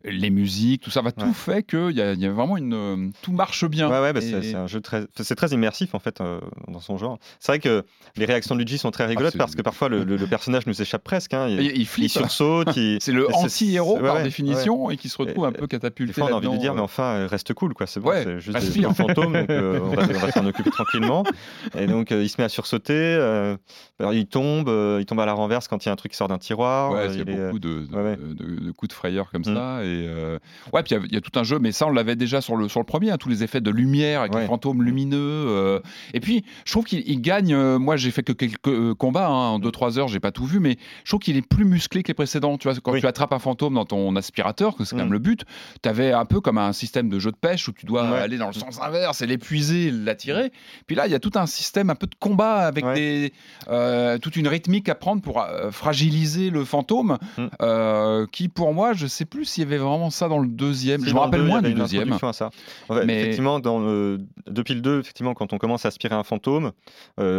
les musiques, tout ça va tout fait que il y a vraiment une tout marche bien. Ouais, bah c'est un jeu très immersif en fait dans son genre. C'est vrai que les réactions de Luigi sont très rigolotes parce que parfois le personnage nous échappe presque. Hein. Il flippe, il sursaute. C'est le anti-héros par définition et qui se retrouve un peu catapulté. Des fois, on a envie de dire mais enfin reste cool quoi. C'est bon, c'est juste un fantôme, donc on va s'en occuper tranquillement. Et donc il se met à sursauter, il tombe à la renverse quand il y a un truc qui sort d'un tiroir. Ouais, il y a beaucoup de coups de frayeur comme ça. Et puis il y a tout un jeu, mais ça on l'avait déjà sur le premier, hein, tous les effets de lumière avec les fantômes lumineux. Et puis je trouve qu'il gagne. Moi j'ai fait que quelques combats, hein, en 2-3 heures, j'ai pas tout vu, mais je trouve qu'il est plus musclé que les précédents. Tu vois, quand tu attrapes un fantôme dans ton aspirateur, que c'est quand même le but, t'avais un peu comme un système de jeu de pêche où tu dois aller dans le sens inverse et l'épuiser, l'attirer. Puis là il y a tout un système un peu de combat avec des toute une rythmique à prendre pour fragiliser le fantôme, qui pour moi, je sais plus s'il y avait vraiment ça dans le deuxième. Je me rappelle moins du deuxième. À ça. En fait, effectivement, depuis le 2, effectivement, quand on commence à aspirer un fantôme,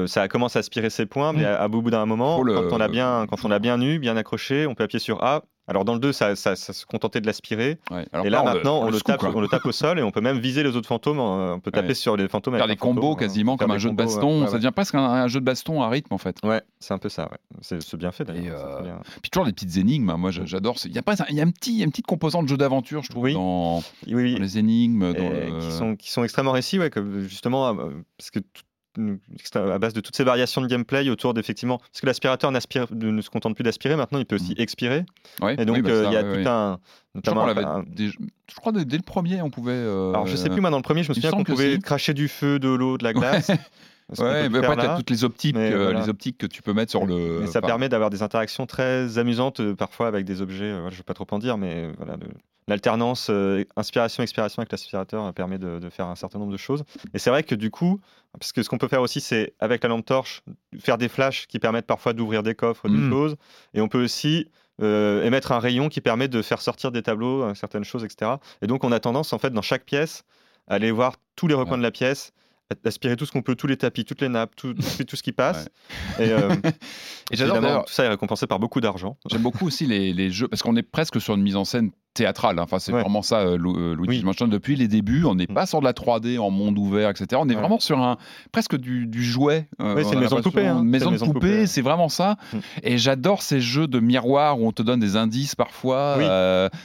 ça commence à aspirer ses points, mais à bout d'un moment, quand on l'a bien eu, bien accroché, on peut appuyer sur A. Alors dans le 2, ça se contentait de l'aspirer. Ouais. Et là, maintenant, on le tape au sol et on peut même viser les autres fantômes. On peut taper sur les fantômes. Faire des combos quasiment comme un jeu de baston. Ça devient presque un jeu de baston à rythme en fait. Ouais, c'est un peu ça. Ouais. C'est bien fait d'ailleurs. Puis toujours des petites énigmes. Moi, j'adore. Il y a une petite composante de jeu d'aventure, je trouve, dans les énigmes. Qui sont extrêmement réussies, justement, parce que à base de toutes ces variations de gameplay autour d'effectivement, parce que l'aspirateur ne se contente plus d'aspirer, maintenant il peut aussi expirer. Et donc il y a tout un... Je crois que dès le premier on pouvait... Alors je sais plus, moi dans le premier je me souviens qu'on pouvait cracher du feu, de l'eau, de la glace... après tu as toutes les optiques, les optiques que tu peux mettre sur le... Mais ça permet d'avoir des interactions très amusantes parfois avec des objets, je ne vais pas trop en dire, mais voilà... L'alternance inspiration-expiration avec l'aspirateur permet de faire un certain nombre de choses. Et c'est vrai que du coup, parce que ce qu'on peut faire aussi, c'est avec la lampe torche, faire des flashs qui permettent parfois d'ouvrir des coffres, des choses. Et on peut aussi émettre un rayon qui permet de faire sortir des tableaux, certaines choses, etc. Et donc on a tendance, en fait, dans chaque pièce, à aller voir tous les recoins de la pièce, aspirer tout ce qu'on peut, tous les tapis, toutes les nappes, tout ce qui passe. Ouais. Et j'adore d'ailleurs, tout ça est récompensé par beaucoup d'argent. J'aime beaucoup aussi les jeux, parce qu'on est presque sur une mise en scène théâtrale, hein. Enfin, c'est vraiment ça, Luigi's Mansion, depuis les débuts, on n'est pas sur de la 3D en monde ouvert, etc. On est vraiment sur presque du jouet. C'est une maison de poupée. Hein. Maison de poupée, c'est vraiment ça. Et j'adore ces jeux de miroir où on te donne des indices parfois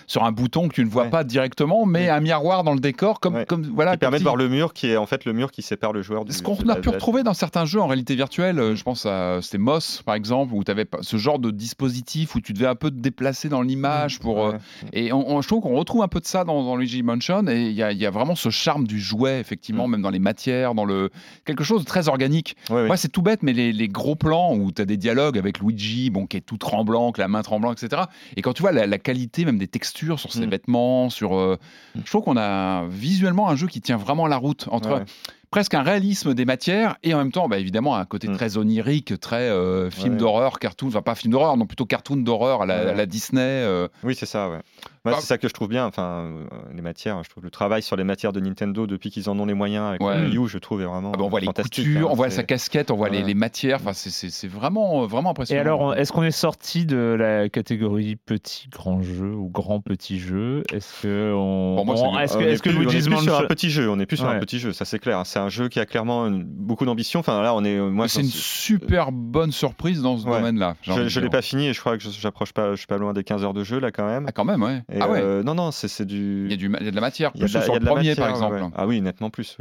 sur un bouton que tu ne vois pas directement, mais un miroir dans le décor, comme voilà, qui permet de voir le mur, qui est en fait le mur qui sépare le joueur du... Ce qu'on a pu retrouver dans certains jeux en réalité virtuelle, je pense à c'était Moss par exemple, où tu avais ce genre de dispositif où tu devais un peu te déplacer dans l'image pour... Et je trouve qu'on retrouve un peu de ça dans Luigi Mansion, et il y a vraiment ce charme du jouet, effectivement, même dans les matières, quelque chose de très organique. Moi, c'est tout bête, mais les gros plans où tu as des dialogues avec Luigi, qui est tout tremblant, avec la main tremblante, etc. Et quand tu vois la qualité même des textures sur ses vêtements, je trouve qu'on a visuellement un jeu qui tient vraiment la route entre... presque un réalisme des matières et en même temps, évidemment, un côté très onirique, très film d'horreur, cartoon, enfin pas film d'horreur, non, plutôt cartoon d'horreur à la Disney. Oui, c'est ça, c'est ça que je trouve bien, les matières, je trouve le travail sur les matières de Nintendo depuis qu'ils en ont les moyens avec le Wii U, je trouve est vraiment on voit les coutures, on voit sa casquette, on voit les matières, c'est vraiment, vraiment impressionnant. Et alors, est-ce qu'on est sorti de la catégorie petit grand jeu ou grand petit jeu? Est-ce que on est plus sur un petit jeu, ça c'est clair, hein, un jeu qui a clairement beaucoup d'ambition. Enfin, là, on est... c'est une super bonne surprise dans ce domaine-là. Je l'ai pas fini et je crois que je suis pas loin des 15 heures de jeu là quand même. Ah quand même, ouais. Et non, c'est du... Il y a de la matière, plus sur le premier matière, par exemple. Ouais. Ah oui, nettement plus.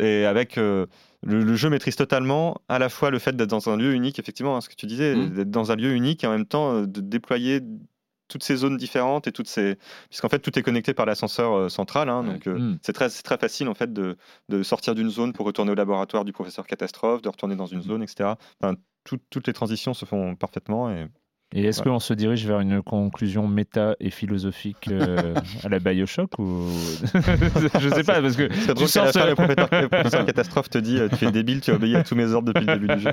Et avec... Le jeu maîtrise totalement à la fois le fait d'être dans un lieu unique, effectivement, hein, ce que tu disais, d'être dans un lieu unique et en même temps de déployer toutes ces zones différentes et puisqu'en fait tout est connecté par l'ascenseur central, hein, donc c'est très facile en fait de sortir d'une zone pour retourner au laboratoire du professeur Catastrophe, de retourner dans une zone, etc. Enfin, toutes les transitions se font parfaitement. Et est-ce qu'on se dirige vers une conclusion méta et philosophique à la BioShock ou... Je sais pas, parce que... C'est drôle qu'à la fin, le professeur Catastrophe te dit « Tu es débile, tu as obéi à tous mes ordres depuis le début du jeu. »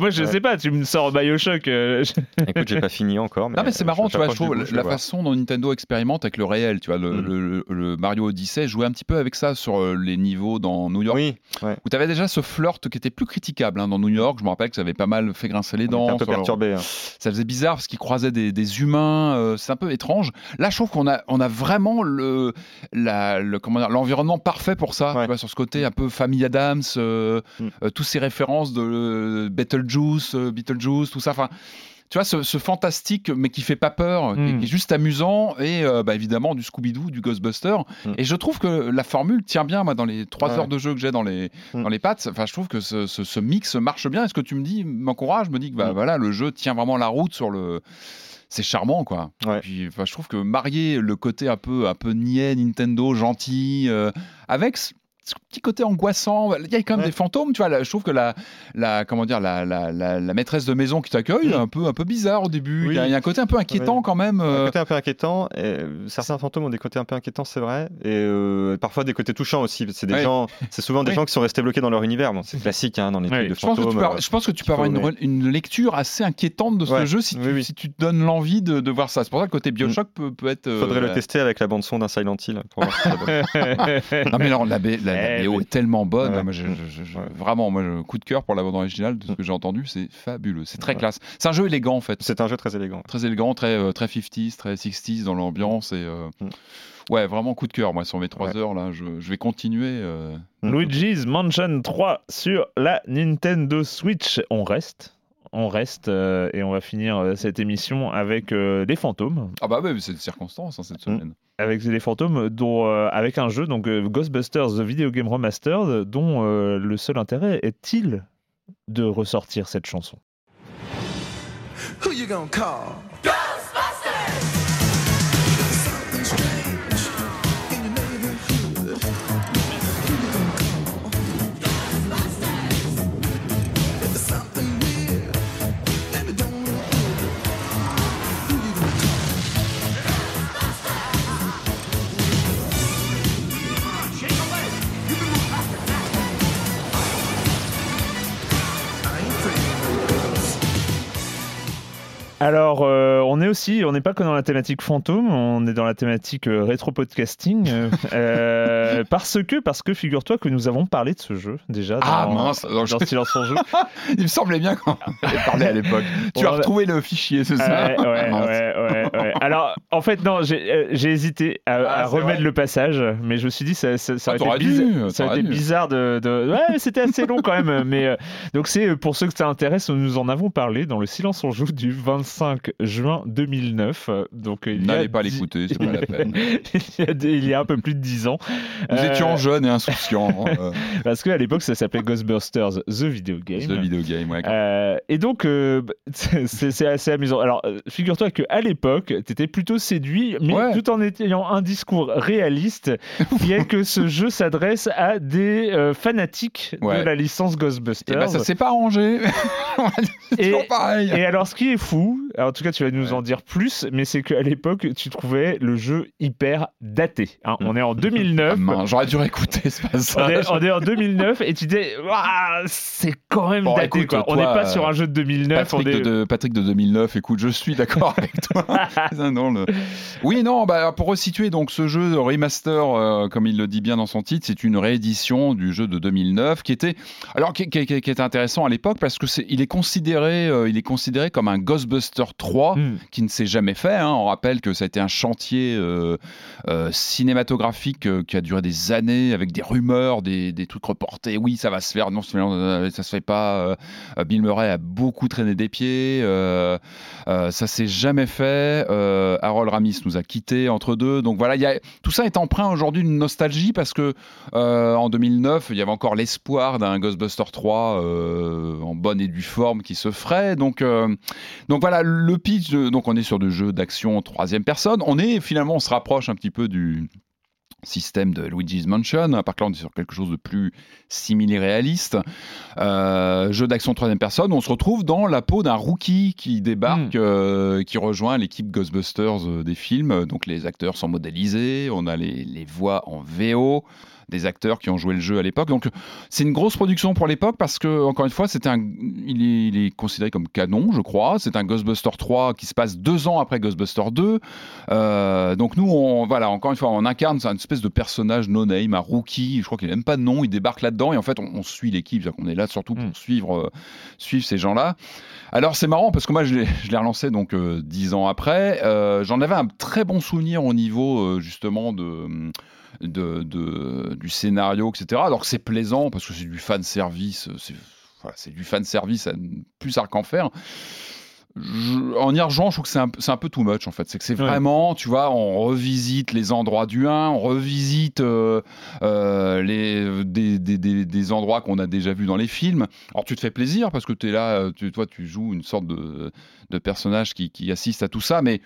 Moi, je sais pas, tu me sors BioShock. Écoute, j'ai pas fini encore. Non, mais c'est marrant, tu vois, je trouve la façon dont Nintendo expérimente avec le réel. Tu vois, le Mario Odyssey jouait un petit peu avec ça sur les niveaux dans New York. Oui, ouais. Où tu avais déjà ce flirt qui était plus critiquable, hein, dans New York. Je me rappelle que ça avait pas mal fait grincer les dents. Un peu perturbé, ça faisait bizarre parce qu'ils croisaient des humains, c'est un peu étrange. Là, je trouve qu'on a vraiment l'environnement parfait pour ça, tu vois, sur ce côté un peu Family Adams, toutes ces références de Beetlejuice, tout ça, enfin... Tu vois, ce fantastique, mais qui fait pas peur, qui est juste amusant, et évidemment du Scooby-Doo, du Ghostbuster. Et je trouve que la formule tient bien, moi, dans les 3 heures de jeu que j'ai dans les pattes. Enfin, je trouve que ce mix marche bien. Est-ce que tu me dis que voilà, le jeu tient vraiment la route sur le... C'est charmant, quoi. Ouais. Et puis, je trouve que marier le côté un peu niais, Nintendo, gentil, avec... ce petit côté angoissant, il y a quand même des fantômes, tu vois. Là, je trouve que la maîtresse de maison qui t'accueille est un peu bizarre au début. Oui. Il y a un côté un peu inquiétant quand même. Un côté un peu inquiétant. Et certains fantômes ont des côtés un peu inquiétants, c'est vrai. Et parfois des côtés touchants aussi. C'est des gens, c'est souvent des gens qui sont restés bloqués dans leur univers. Bon, c'est classique dans les trucs de fantômes. Je pense que tu peux avoir une lecture assez inquiétante de ce jeu si tu te donnes l'envie de voir ça. C'est pour ça que le côté Bioshock peut être. Faudrait le tester avec la bande son d'un Silent Hill pour voir si ça donne. Non mais alors la vidéo est tellement bonne, moi, vraiment, coup de cœur pour la bande originale de ce que j'ai entendu, c'est fabuleux, c'est très classe. C'est un jeu élégant en fait. C'est un jeu très élégant. Très élégant, très 50s, très 60s dans l'ambiance et ouais, vraiment coup de cœur moi sur mes 3 heures là, je vais continuer. Luigi's Mansion 3 sur la Nintendo Switch, on reste et on va finir cette émission avec des fantômes. Ah bah oui, c'est une circonstance cette semaine. Avec les fantômes, dont, avec un jeu, donc Ghostbusters The Video Game Remastered, dont le seul intérêt est-il de ressortir cette chanson. Who you gonna call? Alors, on n'est pas que dans la thématique fantôme, on est dans la thématique rétro-podcasting, parce que figure-toi que nous avons parlé de ce jeu, déjà, dans Silence en Jeu. Il me semblait bien qu'on avait parlé à l'époque. Tu as retrouvé le fichier, c'est ça ? Ouais. Alors, en fait, non, j'ai hésité à remettre le passage, mais je me suis dit, ça aurait été bizarre de... Ouais, c'était assez long quand même, mais... donc, c'est pour ceux que ça intéresse, nous en avons parlé dans le Silence en Jeu du 25 juin 2009. Donc, n'allez pas l'écouter, c'est pas la peine. Il y a un peu plus de 10 ans. Nous étions jeunes et insouciants. Parce qu'à l'époque, ça s'appelait Ghostbusters The Video Game. The Video Game, ouais. Et donc, c'est assez amusant. Alors, figure-toi qu'à l'époque, t'étais plutôt séduit, mais tout en ayant un discours réaliste, qui est que ce jeu s'adresse à des fanatiques de la licence Ghostbusters. Et ça s'est pas arrangé. C'est toujours pareil. Et alors, ce qui est fou, alors en tout cas tu vas nous en dire plus, mais c'est qu'à l'époque tu trouvais le jeu hyper daté, hein. On est en 2009. J'aurais dû réécouter ce passage. On est en 2009 et tu disais c'est quand même daté, écoute, quoi. Toi, on n'est pas sur un jeu de 2009. Patrick de 2009, écoute, je suis d'accord avec toi. Pour resituer donc ce jeu remaster, comme il le dit bien dans son titre, c'est une réédition du jeu de 2009 qui était intéressant à l'époque parce que il est considéré comme un Ghostbuster 3 qui ne s'est jamais fait, hein. On rappelle que ça a été un chantier cinématographique qui a duré des années avec des rumeurs, des trucs reportés. Oui, ça va se faire. Non, ça se fait pas. Bill Murray a beaucoup traîné des pieds. Ça s'est jamais fait. Harold Ramis nous a quittés entre deux. Donc voilà, tout ça est empreint aujourd'hui d'une nostalgie parce que en 2009, il y avait encore l'espoir d'un Ghostbuster 3 en bonne et due forme qui se ferait. Donc voilà, le pitch, donc on est sur des jeux d'action 3e personne, on se rapproche un petit peu du système de Luigi's Mansion, par contre on est sur quelque chose de plus simili-réaliste. Jeu d'action 3e personne, on se retrouve dans la peau d'un rookie qui débarque, qui rejoint l'équipe Ghostbusters des films, donc les acteurs sont modélisés, on a les voix en VO, des acteurs qui ont joué le jeu à l'époque. Donc c'est une grosse production pour l'époque parce que, encore une fois, il est considéré comme canon, je crois. C'est un Ghostbusters 3 qui se passe 2 ans après Ghostbusters 2. Donc nous, encore une fois, on incarne une espèce de personnage no-name, un rookie, je crois qu'il n'a même pas de nom, il débarque là-dedans et en fait on suit l'équipe, c'est-à-dire qu'on est là surtout pour suivre ces gens-là. Alors c'est marrant parce que moi je l'ai relancé donc 10 ans après, j'en avais un très bon souvenir au niveau justement du scénario, etc. Alors que c'est plaisant parce que c'est du fan service, c'est du fan service à plus à qu'en faire. En y rejoignant, je trouve que c'est un peu too much en fait. C'est que c'est vraiment, tu vois, on revisite les endroits du 1, on revisite des endroits qu'on a déjà vus dans les films. Alors tu te fais plaisir parce que t'es là, tu joues une sorte de personnage qui assiste à tout ça, mais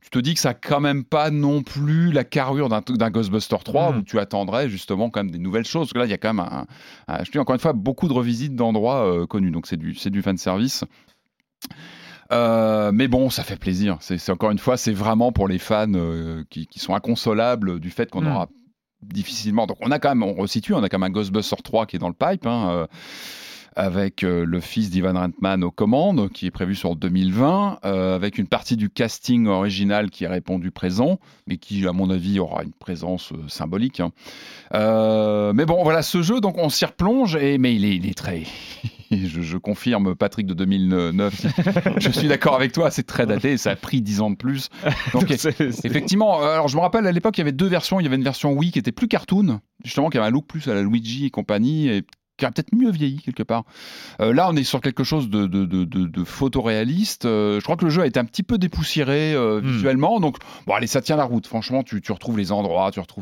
tu te dis que ça n'a quand même pas non plus la carrure d'un Ghostbusters 3 où tu attendrais justement quand même des nouvelles choses. Parce que là, il y a quand même, je te dis encore une fois, beaucoup de revisites d'endroits connus. Donc c'est du fanservice. Mais bon, ça fait plaisir. C'est encore une fois, c'est vraiment pour les fans qui sont inconsolables du fait qu'on aura difficilement. Donc on a quand même un Ghostbusters 3 qui est dans le pipe, avec le fils d'Ivan Reitman aux commandes, qui est prévu sur 2020, avec une partie du casting original qui a répondu présent, mais qui, à mon avis, aura une présence symbolique. Mais bon, voilà, ce jeu, donc on s'y replonge, mais il est très... je confirme, Patrick de 2009, je suis d'accord avec toi, c'est très daté, et ça a pris 10 ans de plus. Donc, effectivement, alors je me rappelle, à l'époque, il y avait 2 versions, il y avait une version Wii qui était plus cartoon, justement, qui avait un look plus à la Luigi et compagnie, et qui a peut-être mieux vieilli quelque part. Là, on est sur quelque chose de photoréaliste. Je crois que le jeu a été un petit peu dépoussiéré visuellement. Donc, bon, allez, ça tient la route. Franchement, tu retrouves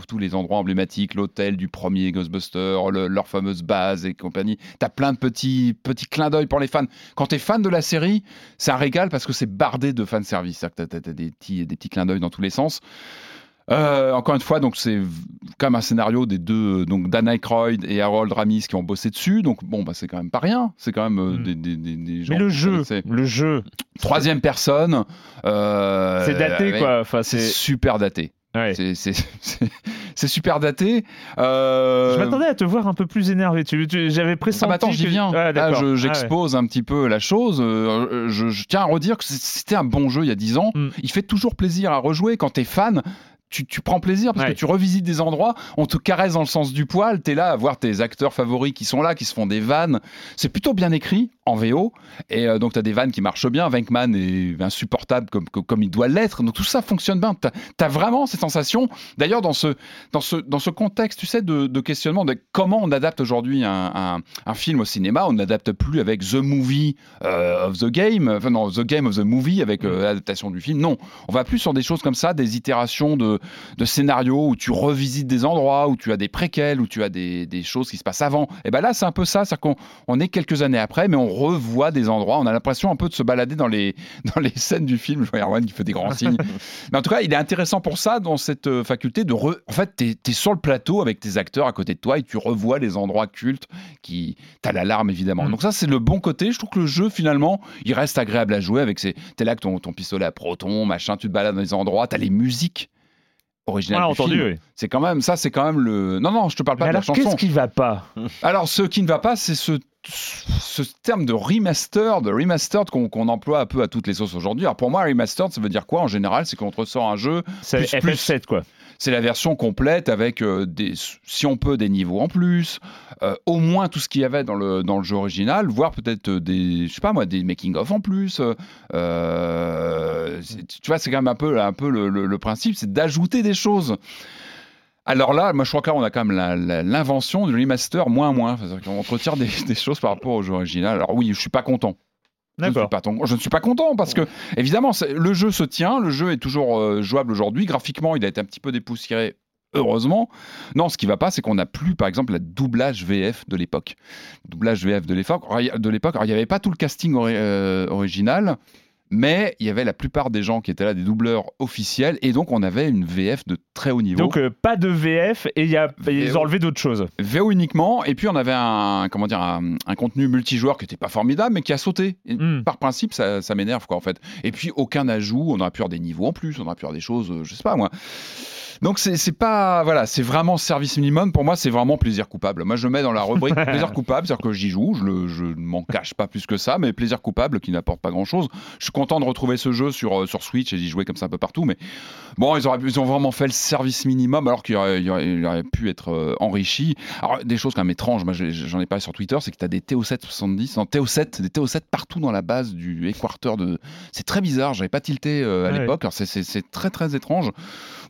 tous les endroits emblématiques, l'hôtel du premier Ghostbusters, leur fameuse base et compagnie. T'as plein de petits clins d'œil pour les fans. Quand t'es fan de la série, c'est un régal parce que c'est bardé de fanservice. C'est-à-dire que t'as des petits clins d'œil dans tous les sens. Encore une fois, donc c'est comme un scénario des deux, donc Dan Aykroyd et Harold Ramis qui ont bossé dessus. Donc bon, c'est quand même pas rien. C'est quand même des gens. Mais le jeu, 3e personne. C'est daté avec, quoi. Enfin, c'est super daté. Ouais. C'est super daté. Je m'attendais à te voir un peu plus énervé. J'avais pressenti. Ah bah attends, j'y viens. Ah, là, j'expose un petit peu la chose. Je tiens à redire que c'était un bon jeu il y a 10 ans. Il fait toujours plaisir à rejouer quand t'es fan. Tu prends plaisir parce que tu revisites des endroits, on te caresse dans le sens du poil, t'es là à voir tes acteurs favoris qui sont là, qui se font des vannes. C'est plutôt bien écrit en VO et donc t'as des vannes qui marchent bien. Venkman est insupportable comme il doit l'être. Donc tout ça fonctionne bien. T'as vraiment cette sensation. D'ailleurs dans ce contexte, tu sais, de questionnement de comment on adapte aujourd'hui un film au cinéma, on n'adapte plus avec The Movie of the Game, enfin non The Game of the Movie avec l'adaptation du film. Non, on va plus sur des choses comme ça, des itérations de scénarios où tu revisites des endroits, où tu as des préquels, où tu as des choses qui se passent avant. Et bien là, c'est un peu ça, c'est-à-dire qu'on est quelques années après, mais on revoit des endroits, on a l'impression un peu de se balader dans les scènes du film. Je vois Erwan qui fait des grands signes. Mais en tout cas, il est intéressant pour ça, dans cette faculté en fait, t'es sur le plateau avec tes acteurs à côté de toi et tu revois les endroits cultes qui... T'as l'alarme, évidemment. Donc ça, c'est le bon côté. Je trouve que le jeu, finalement, il reste agréable à jouer avec t'es là avec ton pistolet à proton, machin, tu te balades dans les endroits, t'as les musiques original du film. Oui. C'est quand même ça, c'est quand même le... Non, je te parle pas de la chanson. Qu'est-ce qui va pas ? Alors, ce qui ne va pas, c'est ce terme de remastered qu'on emploie un peu à toutes les sauces aujourd'hui. Alors pour moi, remastered, ça veut dire quoi en général ? C'est qu'on te ressort un jeu... C'est FF7 quoi. C'est la version complète avec, si on peut, des niveaux en plus, au moins tout ce qu'il y avait dans le jeu original, voire peut-être des making-of en plus. Tu vois, c'est quand même un peu le principe, c'est d'ajouter des choses. Alors là, moi je crois que là on a quand même l'invention du remaster moins. C'est-à-dire qu'on retire des choses par rapport au jeu original. Alors oui, je suis pas content. Je ne suis pas content parce que évidemment le jeu se tient, le jeu est toujours jouable aujourd'hui, graphiquement il a été un petit peu dépoussiéré, heureusement. Non, ce qui ne va pas, c'est qu'on n'a plus par exemple le doublage VF de l'époque. Alors, il n'y avait pas tout le casting original, mais il y avait la plupart des gens qui étaient là des doubleurs officiels et donc on avait une VF de très haut niveau. Donc pas de VF et ils ont enlevé d'autres choses. VO uniquement, et puis on avait un contenu multijoueur qui n'était pas formidable mais qui a sauté. Par principe ça m'énerve quoi en fait. Et puis aucun ajout, on aurait pu avoir des niveaux en plus, on aurait pu avoir des choses, je sais pas moi. Donc c'est pas, voilà, c'est vraiment service minimum. Pour moi, c'est vraiment plaisir coupable. Moi, je mets dans la rubrique plaisir coupable, c'est-à-dire que j'y joue, je ne m'en cache pas plus que ça, mais plaisir coupable qui n'apporte pas grand-chose. Je suis content de retrouver ce jeu sur Switch et d'y jouer comme ça un peu partout, mais bon, ils ont vraiment fait le service minimum alors qu'il aurait pu être enrichi. Alors, des choses quand même étranges, moi j'en ai parlé sur Twitter, c'est que tu as des TO770, non, TO7, des TO7 partout dans la base du Headquarter de... C'est très bizarre, j'avais pas tilté à l'époque, alors c'est très très étrange.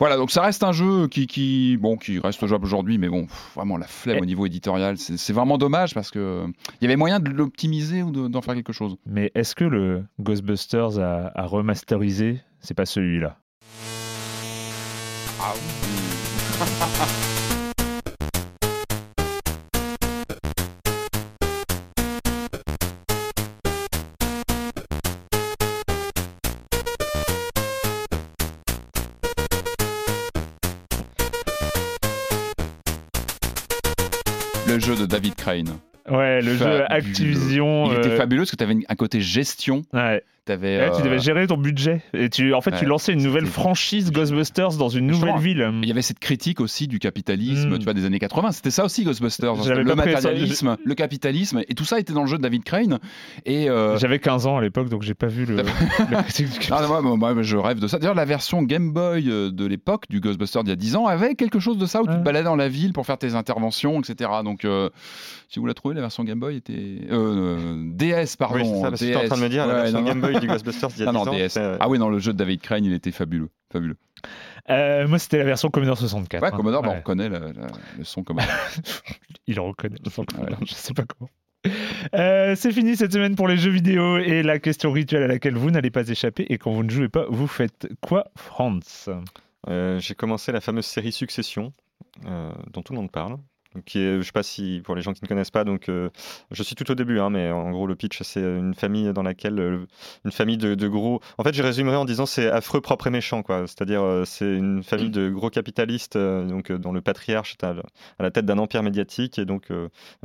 Voilà, donc ça reste un jeu qui reste jouable aujourd'hui, mais bon, vraiment la flemme au niveau éditorial, c'est vraiment dommage parce que il y avait moyen de l'optimiser ou d'en faire quelque chose. Mais est-ce que le Ghostbusters a remasterisé, c'est pas celui-là? Ah oui. Le jeu de David Crane. Ouais, le jeu Activision. Il était fabuleux parce que tu avais un côté gestion. Ouais. Tu devais gérer ton budget. Et tu lançais une nouvelle franchise Ghostbusters dans une nouvelle ville. Il y avait cette critique aussi du capitalisme, tu vois, des années 80. C'était ça aussi, Ghostbusters. Le matérialisme, le capitalisme. Et tout ça était dans le jeu de David Crane. Et J'avais 15 ans à l'époque, donc j'ai pas vu le. Moi, je rêve de ça. D'ailleurs, la version Game Boy de l'époque, du Ghostbusters d'il y a 10 ans, avait quelque chose de ça où tu te baladais dans la ville pour faire tes interventions, etc. Donc, si vous la trouvez, la version Game Boy était. DS, pardon. Oui, c'est ça, parce que tu es en train de me dire, la version Game Boy. Du Ghostbusters il y a 10 ans. Ah oui, non, le jeu de David Crane, il était fabuleux. Moi, c'était la version Commodore 64. Ouais, Commodore, on reconnaît le son Commodore. Il reconnaît le son Commodore, je sais pas comment. C'est fini cette semaine pour les jeux vidéo et la question rituelle à laquelle vous n'allez pas échapper, et quand vous ne jouez pas, vous faites quoi, Franz ? J'ai commencé la fameuse série Succession, dont tout le monde parle. Je ne sais pas si pour les gens qui ne connaissent pas, donc je suis tout au début, hein, mais en gros le pitch c'est une famille dans laquelle une famille de gros. En fait, je résumerai en disant c'est affreux, propre et méchant, quoi. C'est-à-dire c'est une famille de gros capitalistes, donc dont le patriarche est à la tête d'un empire médiatique, et donc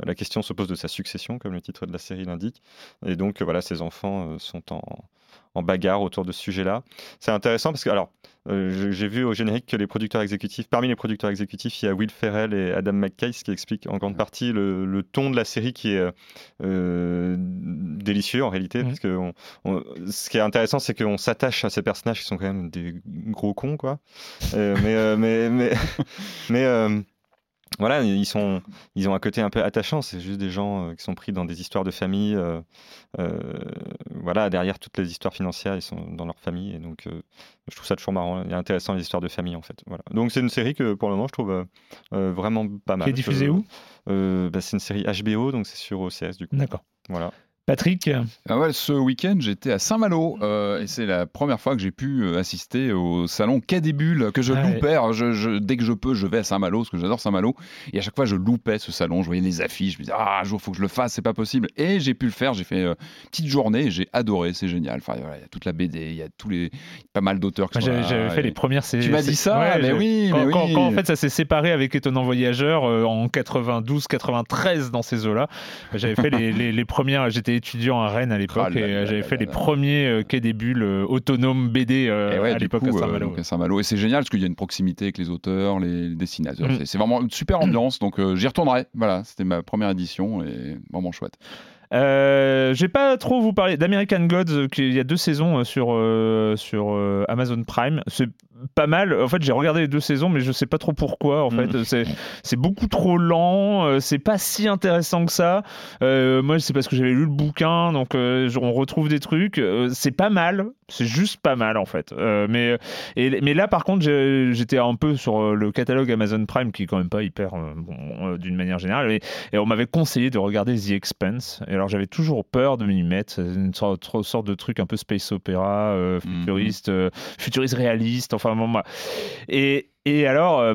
la question se pose de sa succession, comme le titre de la série l'indique. Et donc voilà, ses enfants sont en bagarre autour de ce sujet-là. C'est intéressant parce que, alors, j'ai vu au générique que parmi les producteurs exécutifs, il y a Will Ferrell et Adam McKay, ce qui explique en grande partie le ton de la série qui est délicieux en réalité. Parce que ce qui est intéressant, c'est qu'on s'attache à ces personnages qui sont quand même des gros cons, quoi. Voilà, ils ont un côté un peu attachant, c'est juste des gens qui sont pris dans des histoires de famille. Voilà, derrière toutes les histoires financières, ils sont dans leur famille. Et donc, je trouve ça toujours marrant et intéressant, les histoires de famille, en fait. Voilà. Donc, c'est une série que, pour le moment, je trouve vraiment pas mal. Qui est diffusée où ? C'est une série HBO, donc c'est sur OCS, du coup. D'accord. Voilà. Patrick ? Ce week-end, j'étais à Saint-Malo et c'est la première fois que j'ai pu assister au salon Quai des Bulles que je loupais. Dès que je peux, je vais à Saint-Malo parce que j'adore Saint-Malo. Et à chaque fois, je loupais ce salon. Je voyais les affiches. Je me disais, un jour, il faut que je le fasse. C'est pas possible. Et j'ai pu le faire. J'ai fait une petite journée et j'ai adoré. C'est génial. Enfin, voilà, il y a toute la BD. Il y a pas mal d'auteurs qui sont là. J'avais fait les premières. Tu m'as dit ça ? Ouais, mais oui. Quand en fait, ça s'est séparé avec Étonnant Voyageur en 92-93 dans ces eaux-là. J'avais fait les premières. J'étais étudiant à Rennes à l'époque et j'avais fait les premiers Quai des Bulles autonomes BD à l'époque à Saint-Malo. Donc à Saint-Malo. Et c'est génial parce qu'il y a une proximité avec les auteurs, les dessinateurs. C'est vraiment une super ambiance, donc j'y retournerai. Voilà, c'était ma première édition et vraiment chouette. Je vais pas trop vous parler d'American Gods, qu'il y a 2 saisons sur Amazon Prime. C'est pas mal. En fait, j'ai regardé les 2 saisons, mais je sais pas trop pourquoi. En fait, c'est beaucoup trop lent. C'est pas si intéressant que ça. Moi, c'est parce que j'avais lu le bouquin, donc on retrouve des trucs. C'est pas mal. C'est juste pas mal en fait. Mais là, par contre, j'étais un peu sur le catalogue Amazon Prime, qui est quand même pas hyper d'une manière générale. Et on m'avait conseillé de regarder The Expanse. Et alors, j'avais toujours peur de m'y mettre. C'est une sorte de truc un peu space opéra, futuriste réaliste. Enfin, bon, moi. Et alors,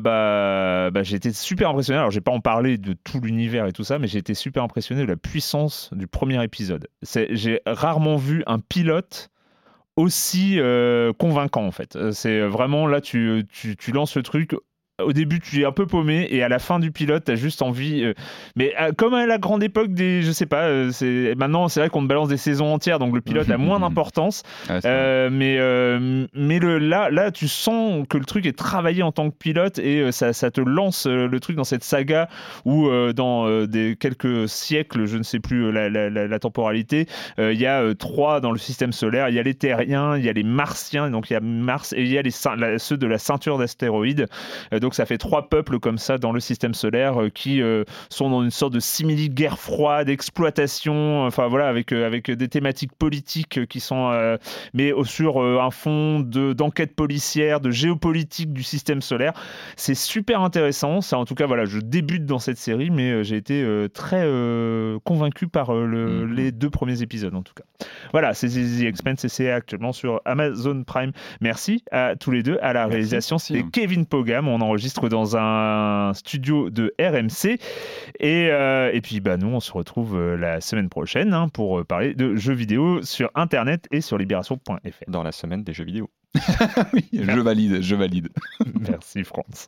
j'ai été super impressionné. Alors, je n'ai pas en parlé de tout l'univers et tout ça, mais j'ai été super impressionné de la puissance du premier épisode. J'ai rarement vu un pilote aussi convaincant, en fait. C'est vraiment, là, tu lances le truc... au début tu es un peu paumé et à la fin du pilote t'as juste envie mais comme à la grande époque des je sais pas c'est maintenant c'est vrai qu'on te balance des saisons entières donc le pilote a moins d'importance mais le là tu sens que le truc est travaillé en tant que pilote et ça te lance le truc dans cette saga où dans des quelques siècles je ne sais plus la temporalité il y a trois dans le système solaire, il y a les terriens, il y a les martiens, donc il y a Mars et il y a ceux de la ceinture d'astéroïdes. Donc ça fait trois peuples comme ça dans le système solaire qui sont dans une sorte de simili-guerre froide, exploitation, enfin voilà, avec des thématiques politiques qui sont mais sur un fond d'enquête policière, de géopolitique du système solaire. C'est super intéressant, ça, en tout cas voilà, je débute dans cette série mais j'ai été très convaincu par les deux premiers épisodes en tout cas. Voilà, c'est The Expanse et c'est actuellement sur Amazon Prime. Merci à tous les deux, à la réalisation c'est Kevin Pogam, on enregistre dans un studio de RMC et puis bah, nous on se retrouve la semaine prochaine pour parler de jeux vidéo sur internet et sur libération.fr dans la semaine des jeux vidéo. Oui, je valide. Merci Franz.